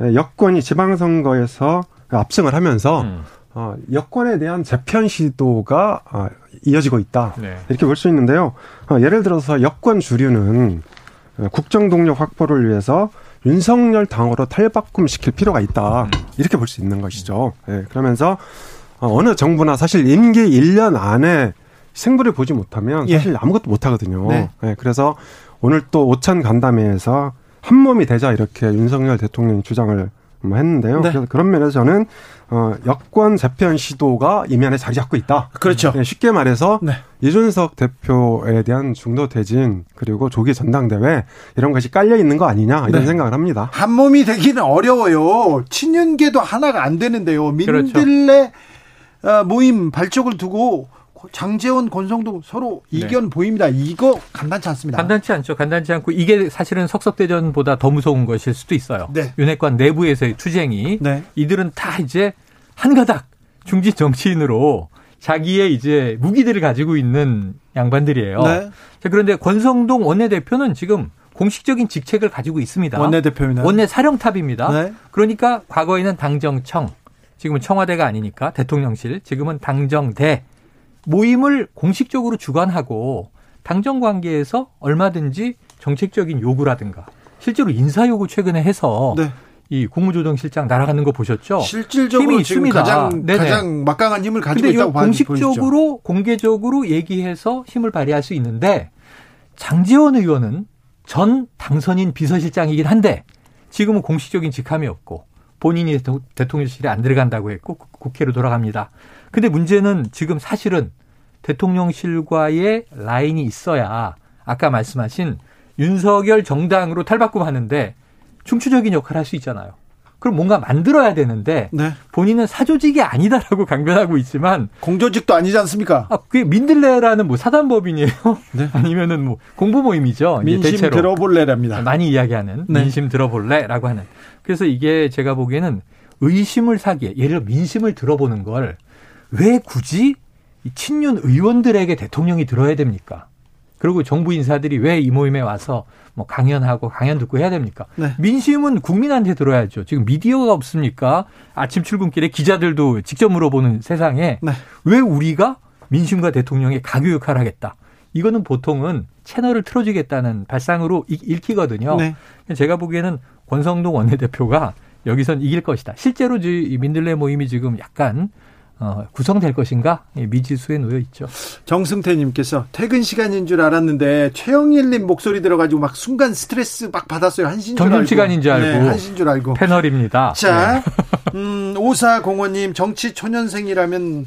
여권이 지방선거에서 압승을 하면서 음. 어, 여권에 대한 재편 시도가 어, 이어지고 있다. 네. 이렇게 볼 수 있는데요. 어, 예를 들어서 여권 주류는 국정동력 확보를 위해서 윤석열 당으로 탈바꿈시킬 필요가 있다. 음. 이렇게 볼 수 있는 것이죠. 예, 그러면서 어느 정부나 사실 임기 일 년 안에 승부를 보지 못하면 사실 예. 아무것도 못하거든요. 네. 예, 그래서 오늘 또 오찬 간담회에서 한몸이 되자 이렇게 윤석열 대통령이 주장을 했는데요. 네. 그래서 그런 면에서 저는 여권 재편 시도가 이면에 자리 잡고 있다. 그렇죠. 쉽게 말해서 네. 이준석 대표에 대한 중도 퇴진 그리고 조기 전당대회 이런 것이 깔려 있는 거 아니냐 이런 네. 생각을 합니다. 한 몸이 되기는 어려워요. 친윤계도 하나가 안 되는데요. 민들레 그렇죠. 모임 발족을 두고 장제원, 권성동 서로 이견 네. 보입니다. 이거 간단치 않습니다. 간단치 않죠. 간단치 않고 이게 사실은 석석대전보다 더 무서운 것일 수도 있어요. 네. 윤핵관 내부에서의 투쟁이 네. 이들은 다 이제 한 가닥 중진 정치인으로 자기의 이제 무기들을 가지고 있는 양반들이에요. 네. 자, 그런데 권성동 원내대표는 지금 공식적인 직책을 가지고 있습니다. 원내대표입니다. 원내사령탑입니다. 네. 그러니까 과거에는 당정청, 지금은 청와대가 아니니까 대통령실, 지금은 당정대. 모임을 공식적으로 주관하고 당정 관계에서 얼마든지 정책적인 요구라든가 실제로 인사 요구 최근에 해서 네. 이 국무조정실장 날아가는 거 보셨죠? 실질적으로 힘이 지금 있습니다. 가장, 가장 막강한 힘을 가지고 있다고 보시죠. 공식적으로 보이시죠? 공개적으로 얘기해서 힘을 발휘할 수 있는데 장제원 의원은 전 당선인 비서실장이긴 한데 지금은 공식적인 직함이 없고 본인이 대통령실에 안 들어간다고 했고 국회로 돌아갑니다. 근데 문제는 지금 사실은 대통령실과의 라인이 있어야 아까 말씀하신 윤석열 정당으로 탈바꿈하는데 중추적인 역할을 할 수 있잖아요. 그럼 뭔가 만들어야 되는데 네. 본인은 사조직이 아니다라고 강변하고 있지만 공조직도 아니지 않습니까? 아, 그게 민들레라는 뭐 사단법인이에요? 네. 아니면은 뭐 공부 모임이죠. 민심 대체로. 들어볼래랍니다. 많이 이야기하는 네. 민심 들어볼래라고 하는. 그래서 이게 제가 보기에는 의심을 사기에 예를 들어 민심을 들어보는 걸 왜 굳이 이 친윤 의원들에게 대통령이 들어야 됩니까? 그리고 정부 인사들이 왜 이 모임에 와서 뭐 강연하고 강연 듣고 해야 됩니까? 네. 민심은 국민한테 들어야죠. 지금 미디어가 없습니까? 아침 출근길에 기자들도 직접 물어보는 세상에 네. 왜 우리가 민심과 대통령의 가교 역할을 하겠다. 이거는 보통은 채널을 틀어주겠다는 발상으로 읽히거든요. 네. 제가 보기에는 권성동 원내대표가 여기선 이길 것이다. 실제로 이 민들레 모임이 지금 약간 어, 구성될 것인가? 미지수에 놓여 있죠. 정승태님께서 퇴근 시간인 줄 알았는데 최영일님 목소리 들어가지고 막 순간 스트레스 막 받았어요. 한신 줄 알고. 점심시간인 줄 알고. 네, 한신 줄 알고. 패널입니다. 자, 네. 음, 오사공오님 정치 초년생이라면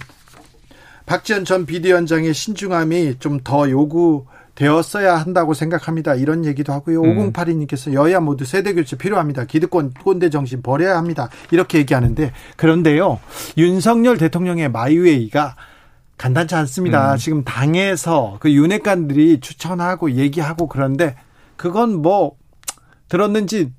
박지현 전 비대위원장의 신중함이 좀 더 요구되었어야 한다고 생각합니다. 이런 얘기도 하고요. 음. 오공팔이님께서 여야 모두 세대교체 필요합니다. 기득권 꼰대 정신 버려야 합니다. 이렇게 얘기하는데 그런데요. 윤석열 대통령의 마이웨이가 간단치 않습니다. 음. 지금 당에서 그 윤핵관들이 추천하고 얘기하고 그런데 그건 뭐 들었는지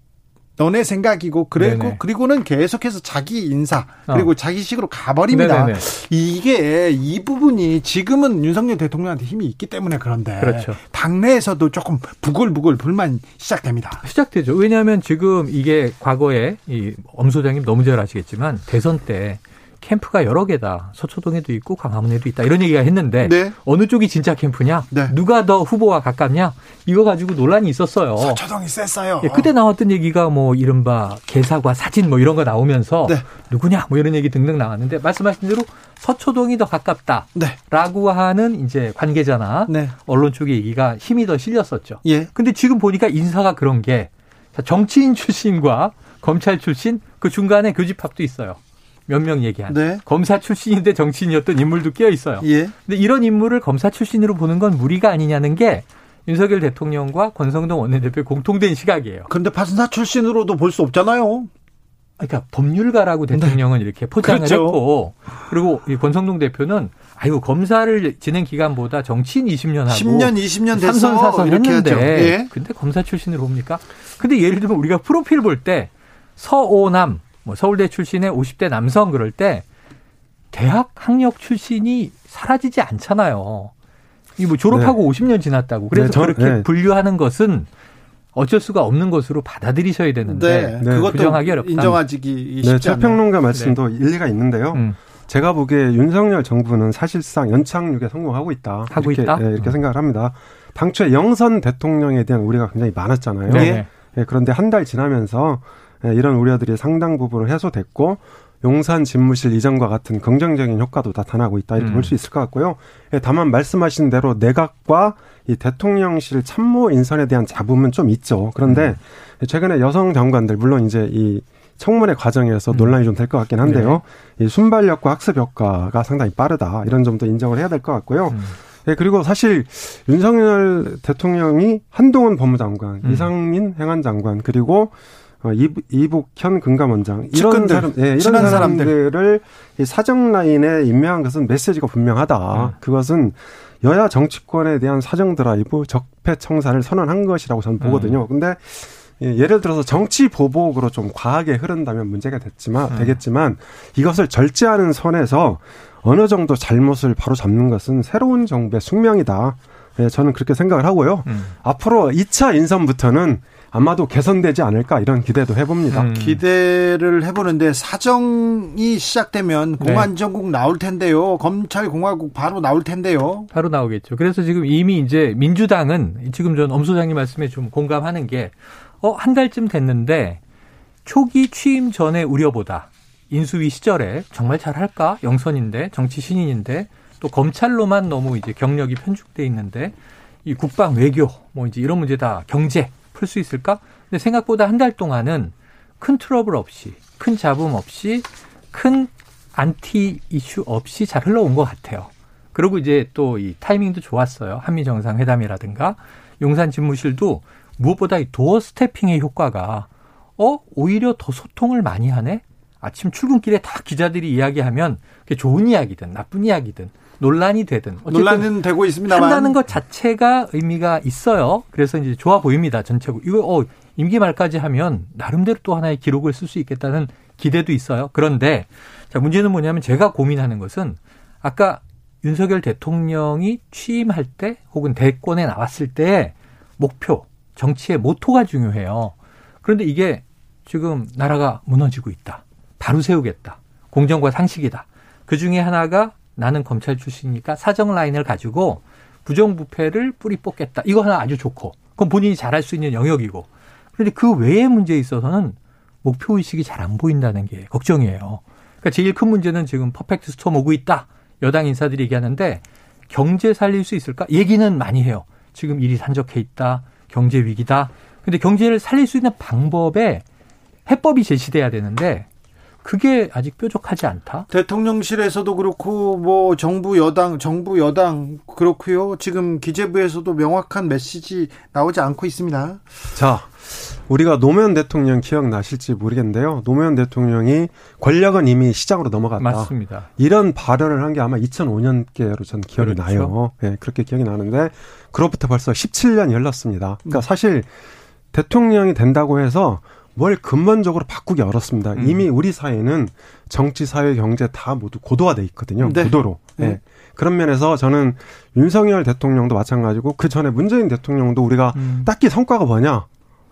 너네 생각이고 그리고 그리고는 계속해서 자기 인사 그리고 어. 자기식으로 가버립니다. 네네네. 이게 이 부분이 지금은 윤석열 대통령한테 힘이 있기 때문에 그런데 그렇죠. 당내에서도 조금 부글부글 불만이 시작됩니다. 시작되죠. 왜냐하면 지금 이게 과거에 이 엄 소장님 너무 잘 아시겠지만 대선 때 캠프가 여러 개다. 서초동에도 있고 광화문에도 있다. 이런 얘기가 했는데 네. 어느 쪽이 진짜 캠프냐? 네. 누가 더 후보와 가깝냐? 이거 가지고 논란이 있었어요. 서초동이 셌어요. 예, 그때 나왔던 얘기가 뭐 이른바 개사과 사진 뭐 이런 거 나오면서 네. 누구냐? 뭐 이런 얘기 등등 나왔는데 말씀하신 대로 서초동이 더 가깝다라고 네. 하는 이제 관계자나 네. 언론 쪽의 얘기가 힘이 더 실렸었죠. 예. 근데 지금 보니까 인사가 그런 게 정치인 출신과 검찰 출신 그 중간에 교집합도 있어요. 몇 명 얘기한 네. 검사 출신인데 정치인이었던 인물도 끼어 있어요. 그런데 예. 이런 인물을 검사 출신으로 보는 건 무리가 아니냐는 게 윤석열 대통령과 권성동 원내대표의 공통된 시각이에요. 그런데 판사 출신으로도 볼 수 없잖아요. 그러니까 법률가라고 대통령은 네. 이렇게 포장을 그렇죠. 했고 그리고 이 권성동 대표는 아이고 검사를 진행 기간보다 정치인 이십 년 하고 십 년 이십 년 됐어. 삼선 사선 했는데 근데 예. 검사 출신으로 옵니까? 근데 예를 들면 우리가 프로필 볼 때 서오남 뭐 서울대 출신의 오십 대 남성 그럴 때 대학 학력 출신이 사라지지 않잖아요. 이 뭐 졸업하고 네. 오십 년 지났다고. 그래서 네, 저, 그렇게 네. 분류하는 것은 어쩔 수가 없는 것으로 받아들이셔야 되는데 네, 그것도 부정하기 어렵다. 인정하기 쉽지 않아요. 네, 최 평론가 말씀도 네. 일리가 있는데요. 음. 제가 보기에 윤석열 정부는 사실상 연착륙에 성공하고 있다. 하고 이렇게, 있다. 네, 이렇게 음. 생각을 합니다. 당초에 영선 대통령에 대한 우려가 굉장히 많았잖아요. 네. 네, 그런데 한 달 지나면서 이런 우려들이 상당 부분 해소됐고 용산 집무실 이전과 같은 긍정적인 효과도 나타나고 있다 이렇게 음. 볼 수 있을 것 같고요. 다만 말씀하신 대로 내각과 이 대통령실 참모 인선에 대한 잡음은 좀 있죠. 그런데 음. 최근에 여성 장관들 물론 이제 이 청문회 과정에서 음. 논란이 좀 될 것 같긴 한데요. 네. 이 순발력과 학습 효과가 상당히 빠르다 이런 점도 인정을 해야 될 것 같고요. 음. 예, 그리고 사실 윤석열 대통령이 한동훈 법무장관, 음. 이상민 행안장관 그리고 이, 이북현 금감원장 이런 사람, 예, 이런 사람들을 사람들. 사정 라인에 임명한 것은 메시지가 분명하다. 음. 그것은 여야 정치권에 대한 사정 드라이브 적폐 청산을 선언한 것이라고 저는 보거든요. 그런데 음. 예를 들어서 정치 보복으로 좀 과하게 흐른다면 문제가 됐지만 음. 되겠지만 이것을 절제하는 선에서 어느 정도 잘못을 바로 잡는 것은 새로운 정부의 숙명이다. 예, 저는 그렇게 생각을 하고요. 음. 앞으로 이 차 인선부터는 아마도 개선되지 않을까 이런 기대도 해봅니다. 음. 기대를 해보는데 사정이 시작되면 공안정국 네. 나올 텐데요. 검찰공화국 바로 나올 텐데요. 바로 나오겠죠. 그래서 지금 이미 이제 민주당은 지금 전 엄 소장님 말씀에 좀 공감하는 게 어, 한 달쯤 됐는데 초기 취임 전의 우려보다 인수위 시절에 정말 잘할까? 영선인데 정치 신인인데 또 검찰로만 너무 이제 경력이 편중돼 있는데 이 국방 외교 뭐 이제 이런 문제 다 경제 풀 수 있을까? 근데 생각보다 한 달 동안은 큰 트러블 없이 큰 잡음 없이 큰 안티 이슈 없이 잘 흘러온 것 같아요. 그리고 이제 또 이 타이밍도 좋았어요. 한미 정상회담이라든가 용산 집무실도 무엇보다 이 도어 스태핑의 효과가 어 오히려 더 소통을 많이 하네. 아침 출근길에 다 기자들이 이야기하면 그게 좋은 이야기든 나쁜 이야기든 논란이 되든 어쨌든 논란은 되고 있습니다만 한다는 것 자체가 의미가 있어요. 그래서 이제 좋아 보입니다. 전체국 이거 어, 임기 말까지 하면 나름대로 또 하나의 기록을 쓸 수 있겠다는 기대도 있어요. 그런데 자 문제는 뭐냐면 제가 고민하는 것은 아까 윤석열 대통령이 취임할 때 혹은 대권에 나왔을 때 목표, 정치의 모토가 중요해요. 그런데 이게 지금 나라가 무너지고 있다. 바로 세우겠다. 공정과 상식이다. 그중에 하나가 나는 검찰 출신이니까 사정 라인을 가지고 부정부패를 뿌리 뽑겠다. 이거 하나 아주 좋고 그건 본인이 잘할 수 있는 영역이고 그런데 그 외의 문제에 있어서는 목표의식이 잘 안 보인다는 게 걱정이에요. 그러니까 제일 큰 문제는 지금 퍼펙트 스톰 오고 있다. 여당 인사들이 얘기하는데 경제 살릴 수 있을까? 얘기는 많이 해요. 지금 일이 산적해 있다. 경제 위기다. 그런데 경제를 살릴 수 있는 방법에 해법이 제시돼야 되는데 그게 아직 뾰족하지 않다. 대통령실에서도 그렇고 뭐 정부 여당, 정부 여당 그렇고요. 지금 기재부에서도 명확한 메시지 나오지 않고 있습니다. 자, 우리가 노무현 대통령 기억나실지 모르겠는데요. 노무현 대통령이 권력은 이미 시장으로 넘어갔다. 맞습니다. 이런 발언을 한 게 아마 이천오 년께로 전 기억이 그렇죠. 나요. 네, 그렇게 기억이 나는데 그로부터 벌써 십칠 년이 흘렀습니다. 그러니까 음. 사실 대통령이 된다고 해서 뭘 근본적으로 바꾸기 어렵습니다. 음. 이미 우리 사회는 정치, 사회, 경제 다 모두 고도화돼 있거든요. 네. 고도로. 네. 네. 그런 면에서 저는 윤석열 대통령도 마찬가지고 그 전에 문재인 대통령도 우리가 음. 딱히 성과가 뭐냐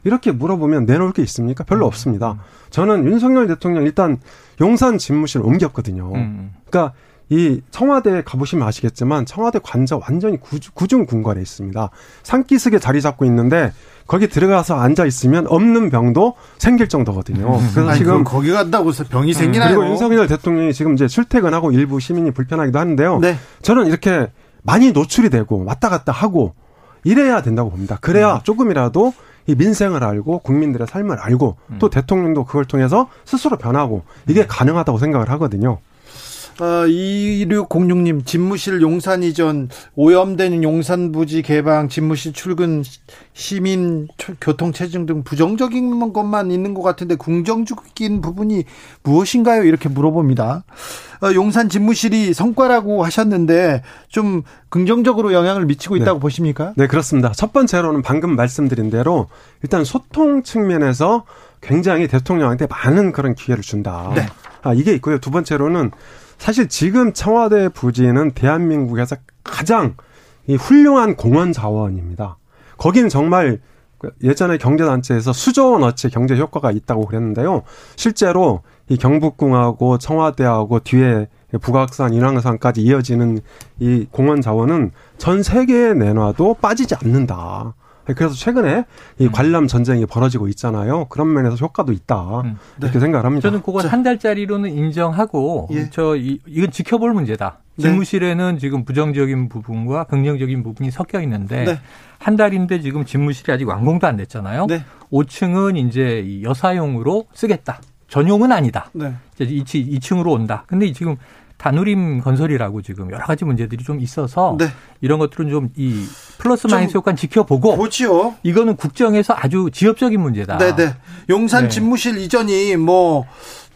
이렇게 물어보면 내놓을 게 있습니까? 별로 음. 없습니다. 저는 윤석열 대통령 일단 용산 집무실 옮겼거든요. 음. 그러니까 이 청와대에 가보시면 아시겠지만 청와대 관저 완전히 구중 궁궐에 있습니다. 산기슭에 자리 잡고 있는데 거기 들어가서 앉아 있으면 없는 병도 생길 정도거든요. 그래서 아니, 지금 거기 간다고 해서 병이 생기나요? 그리고 윤석열 대통령이 지금 이제 출퇴근하고 일부 시민이 불편하기도 하는데요. 네. 저는 이렇게 많이 노출이 되고 왔다 갔다 하고 이래야 된다고 봅니다. 그래야 음. 조금이라도 이 민생을 알고 국민들의 삶을 알고 음. 또 대통령도 그걸 통해서 스스로 변하고 이게 가능하다고 생각을 하거든요. 어, 이육공육 님 집무실 용산 이전 오염된 용산 부지 개방 집무실 출근 시민 교통체증 등 부정적인 것만 있는 것 같은데 긍정적인 부분이 무엇인가요? 이렇게 물어봅니다. 어, 용산 집무실이 성과라고 하셨는데 좀 긍정적으로 영향을 미치고 있다고 네. 보십니까? 네 그렇습니다. 첫 번째로는 방금 말씀드린 대로 일단 소통 측면에서 굉장히 대통령한테 많은 그런 기회를 준다. 네. 아, 이게 있고요. 두 번째로는 사실 지금 청와대 부지는 대한민국에서 가장 이 훌륭한 공원 자원입니다. 거긴 정말 예전에 경제단체에서 수조원어치 경제 효과가 있다고 그랬는데요. 실제로 이 경복궁하고 청와대하고 뒤에 북악산, 인왕산까지 이어지는 이 공원 자원은 전 세계에 내놔도 빠지지 않는다. 그래서 최근에 이 관람 전쟁이 벌어지고 있잖아요. 그런 면에서 효과도 있다. 음. 이렇게 네. 생각을 합니다. 저는 그건 한 달짜리로는 인정하고 예. 저 이, 이건 지켜볼 문제다. 네. 집무실에는 지금 부정적인 부분과 긍정적인 부분이 섞여 있는데 네. 한 달인데 지금 집무실이 아직 완공도 안 됐잖아요. 네. 오 층은 이제 여사용으로 쓰겠다. 전용은 아니다. 네. 이제 이 층으로 온다. 근데 지금 다누림 건설이라고 지금 여러 가지 문제들이 좀 있어서 네. 이런 것들은 좀 이 플러스 마이너스 효과는 지켜보고 보지요. 이거는 국정에서 아주 지엽적인 문제다. 네네. 용산 네. 집무실 이전이 뭐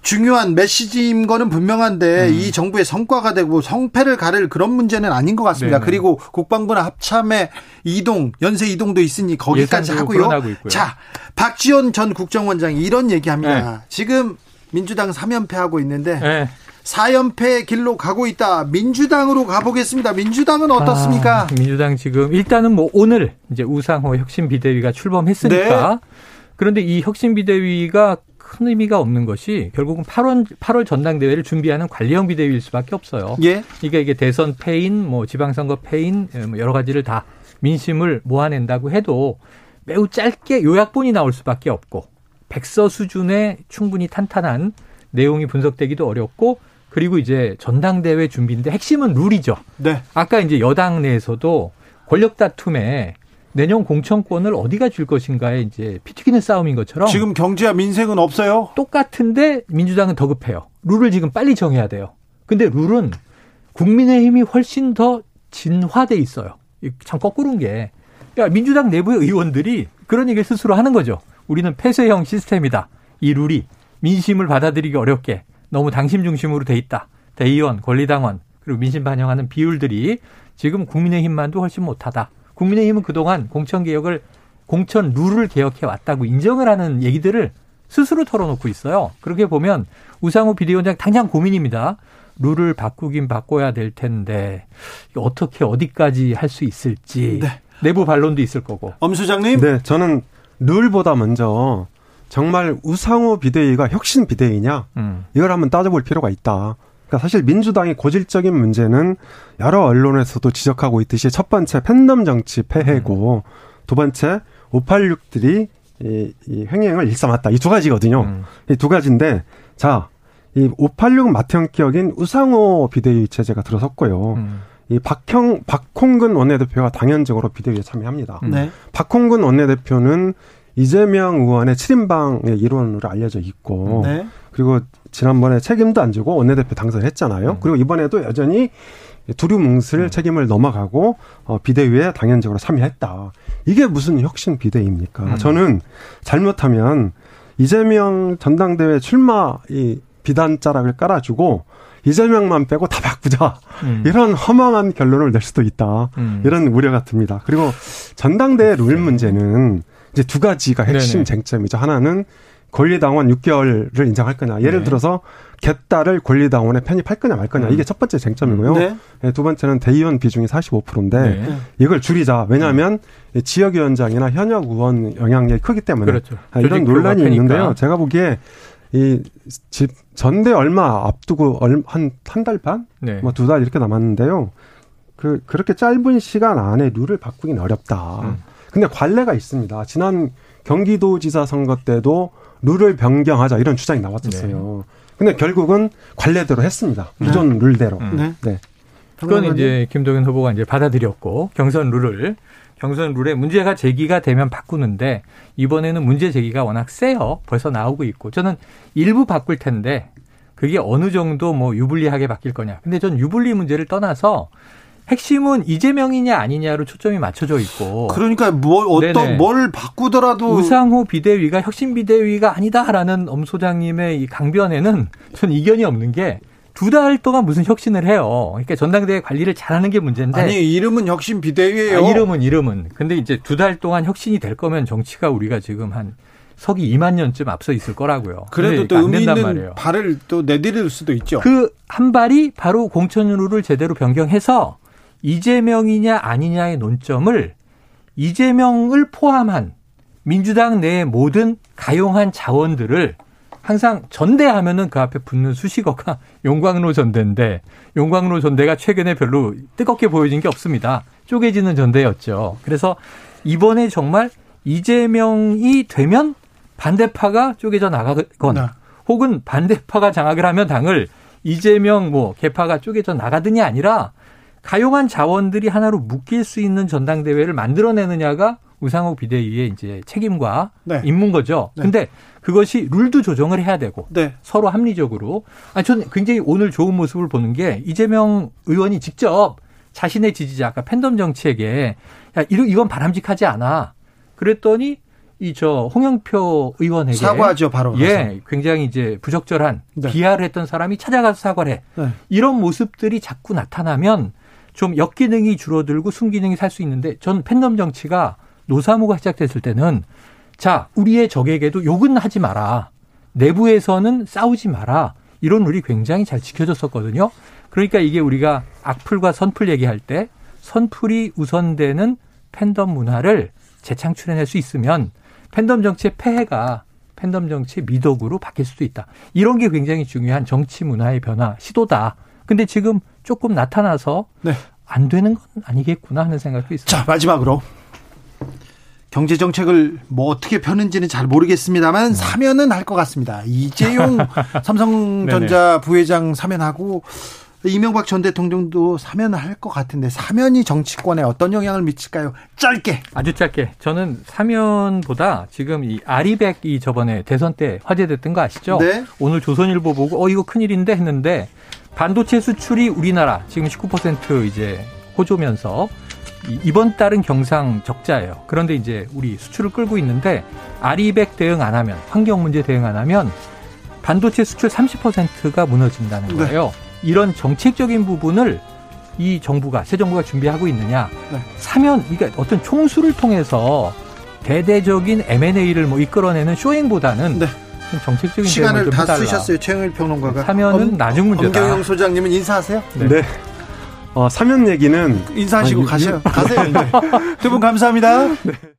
중요한 메시지인 거는 분명한데 음. 이 정부의 성과가 되고 성패를 가릴 그런 문제는 아닌 것 같습니다. 네네. 그리고 국방부나 합참의 이동, 연쇄 이동도 있으니 거기까지 하고요. 자, 박지원 전 국정원장이 이런 얘기합니다. 네. 지금 민주당 삼 연패하고 있는데 네. 사 연패의 길로 가고 있다. 민주당으로 가보겠습니다. 민주당은 어떻습니까? 아, 민주당 지금 일단은 뭐 오늘 이제 우상호 혁신비대위가 출범했으니까 네. 그런데 이 혁신비대위가 큰 의미가 없는 것이 결국은 팔월, 팔월 전당대회를 준비하는 관리형 비대위일 수밖에 없어요. 예. 그러니까 이게 대선 패인, 뭐 지방선거 패인 여러 가지를 다 민심을 모아낸다고 해도 매우 짧게 요약본이 나올 수밖에 없고 백서 수준의 충분히 탄탄한 내용이 분석되기도 어렵고, 그리고 이제 전당대회 준비인데 핵심은 룰이죠. 네. 아까 이제 여당 내에서도 권력 다툼에 내년 공천권을 어디가 줄 것인가에 이제 피튀기는 싸움인 것처럼 지금 경제와 민생은 없어요? 똑같은데 민주당은 더 급해요. 룰을 지금 빨리 정해야 돼요. 근데 룰은 국민의힘이 훨씬 더 진화돼 있어요. 참 거꾸로운 게, 그러니까 민주당 내부의 의원들이 그런 얘기를 스스로 하는 거죠. 우리는 폐쇄형 시스템이다. 이 룰이 민심을 받아들이기 어렵게 너무 당심 중심으로 돼 있다. 대의원, 권리당원, 그리고 민심 반영하는 비율들이 지금 국민의힘만도 훨씬 못하다. 국민의힘은 그동안 공천개혁을, 공천 룰을 개혁해왔다고 인정을 하는 얘기들을 스스로 털어놓고 있어요. 그렇게 보면 우상호 비대위원장 당장 고민입니다. 룰을 바꾸긴 바꿔야 될 텐데 어떻게 어디까지 할 수 있을지. 네. 내부 반론도 있을 거고. 엄수장님. 네, 저는 룰보다 먼저 정말 우상호 비대위가 혁신 비대위냐, 음. 이걸 한번 따져볼 필요가 있다. 그러니까 사실 민주당의 고질적인 문제는 여러 언론에서도 지적하고 있듯이 첫 번째 팬덤 정치 폐해고, 음. 두 번째 오팔육들이 이, 이 횡행을 일삼았다. 이 두 가지거든요. 음. 이 두 가지인데, 자, 이 오팔육 맏형격인 우상호 비대위 체제가 들어섰고요. 음. 이 박형, 박홍근 원내대표가 당연적으로 비대위에 참여합니다. 네. 박홍근 원내대표는 이재명 의원의 칠 인방의 일원으로 알려져 있고, 네. 그리고 지난번에 책임도 안 지고 원내대표 당선했잖아요. 음. 그리고 이번에도 여전히 두루뭉술 음. 책임을 넘어가고 비대위에 당연적으로 참여했다. 이게 무슨 혁신 비대위입니까? 음. 저는 잘못하면 이재명 전당대회 출마 이 비단자락을 깔아주고 이재명만 빼고 다 바꾸자. 음. 이런 허망한 결론을 낼 수도 있다. 음. 이런 우려가 듭니다. 그리고 전당대회 룰 문제는 이제 두 가지가 핵심 네네. 쟁점이죠. 하나는 권리당원 육 개월을 인정할 거냐. 예를 네. 들어서 갯다를 권리당원에 편입할 거냐 말 거냐. 이게 첫 번째 쟁점이고요. 네. 네, 두 번째는 대의원 비중이 사십오 퍼센트인데 네. 이걸 줄이자. 왜냐하면 네. 지역위원장이나 현역 의원 영향력이 크기 때문에. 그렇죠. 이런 논란이 같으니까. 있는데요. 제가 보기에 이 집 전대 얼마 앞두고 한 한 달 반? 네. 뭐 두 달 이렇게 남았는데요. 그 그렇게 짧은 시간 안에 룰을 바꾸긴 어렵다. 음. 근데 관례가 있습니다. 지난 경기도지사 선거 때도 룰을 변경하자 이런 주장이 나왔었어요. 네. 근데 결국은 관례대로 했습니다. 기존 네. 룰대로. 음. 네. 네. 그건 이제 김동연 후보가 이제 받아들였고, 경선 룰을 경선 룰에 문제가 제기가 되면 바꾸는데 이번에는 문제 제기가 워낙 세요. 벌써 나오고 있고. 저는 일부 바꿀 텐데 그게 어느 정도 뭐 유불리하게 바뀔 거냐. 근데 전 유불리 문제를 떠나서 핵심은 이재명이냐 아니냐로 초점이 맞춰져 있고. 그러니까 뭘 어떤 네네. 뭘 바꾸더라도 우상호 비대위가 혁신 비대위가 아니다라는 엄 소장님의 이 강변에는 전 이견이 없는 게, 두 달 동안 무슨 혁신을 해요. 그러니까 전당대회 관리를 잘하는 게 문제인데. 아니, 이름은 혁신 비대위예요. 아, 이름은 이름은. 근데 이제 두 달 동안 혁신이 될 거면 정치가 우리가 지금 한 서기 이만 년쯤 앞서 있을 거라고요. 그래도 또 의미 있는 말이에요. 발을 또 내디딜 수도 있죠. 그 한 발이 바로 공천 룰을 제대로 변경해서 이재명이냐 아니냐의 논점을 이재명을 포함한 민주당 내의 모든 가용한 자원들을 항상 전대하면은 그 앞에 붙는 수식어가 용광로 전대인데, 용광로 전대가 최근에 별로 뜨겁게 보여진 게 없습니다. 쪼개지는 전대였죠. 그래서 이번에 정말 이재명이 되면 반대파가 쪼개져 나가거나 네. 혹은 반대파가 장악을 하면 당을 이재명 뭐 개파가 쪼개져 나가더니 아니라 가용한 자원들이 하나로 묶일 수 있는 전당대회를 만들어내느냐가 우상호 비대위의 이제 책임과 네. 임무인 거죠. 그런데 네. 그것이 룰도 조정을 해야 되고 네. 서로 합리적으로. 아니, 저는 굉장히 오늘 좋은 모습을 보는 게 이재명 의원이 직접 자신의 지지자, 아까 팬덤 정치에게 야, 이건 바람직하지 않아. 그랬더니 이 저 홍영표 의원에게 사과하죠, 바로. 가서. 예, 굉장히 이제 부적절한 네. 비하를 했던 사람이 찾아가서 사과를 해. 네. 이런 모습들이 자꾸 나타나면 좀 역기능이 줄어들고 순기능이 살 수 있는데, 전 팬덤 정치가 노사모가 시작됐을 때는 자, 우리의 적에게도 욕은 하지 마라. 내부에서는 싸우지 마라. 이런 룰이 굉장히 잘 지켜졌었거든요. 그러니까 이게 우리가 악플과 선플 얘기할 때 선플이 우선되는 팬덤 문화를 재창출해낼 수 있으면 팬덤 정치의 폐해가 팬덤 정치의 미덕으로 바뀔 수도 있다. 이런 게 굉장히 중요한 정치 문화의 변화, 시도다. 근데 지금 조금 나타나서 네. 안 되는 건 아니겠구나 하는 생각도 있어요. 자, 마지막으로. 경제정책을 뭐 어떻게 펴는지는 잘 모르겠습니다만 사면은 할 것 같습니다. 이재용 삼성전자 부회장 사면하고 이명박 전 대통령도 사면을 할 것 같은데 사면이 정치권에 어떤 영향을 미칠까요? 짧게. 아주 짧게. 저는 사면보다 지금 이 아리백이 저번에 대선 때 화제됐던 거 아시죠? 네. 오늘 조선일보 보고 어 이거 큰일인데 했는데 반도체 수출이 우리나라 지금 십구 퍼센트 이제 호조면서 이번 달은 경상 적자예요. 그런데 이제 우리 수출을 끌고 있는데 아리백 대응 안 하면, 환경 문제 대응 안 하면 반도체 수출 삼십 퍼센트가 무너진다는 거예요. 네. 이런 정책적인 부분을 이 정부가, 새 정부가 준비하고 있느냐. 네. 사면, 그러니까 어떤 총수를 통해서 대대적인 엠 앤 에이를 뭐 이끌어내는 쇼잉보다는 네. 좀 정책적인 시간을 다 해달라. 쓰셨어요. 최영일 평론가가. 사면은 엄, 나중 문제다. 엄경영 소장님은 인사하세요? 네. 네. 어, 사면 얘기는 인사하시고 아니, 가세요. 가세요. 네. 두 분 감사합니다. 네.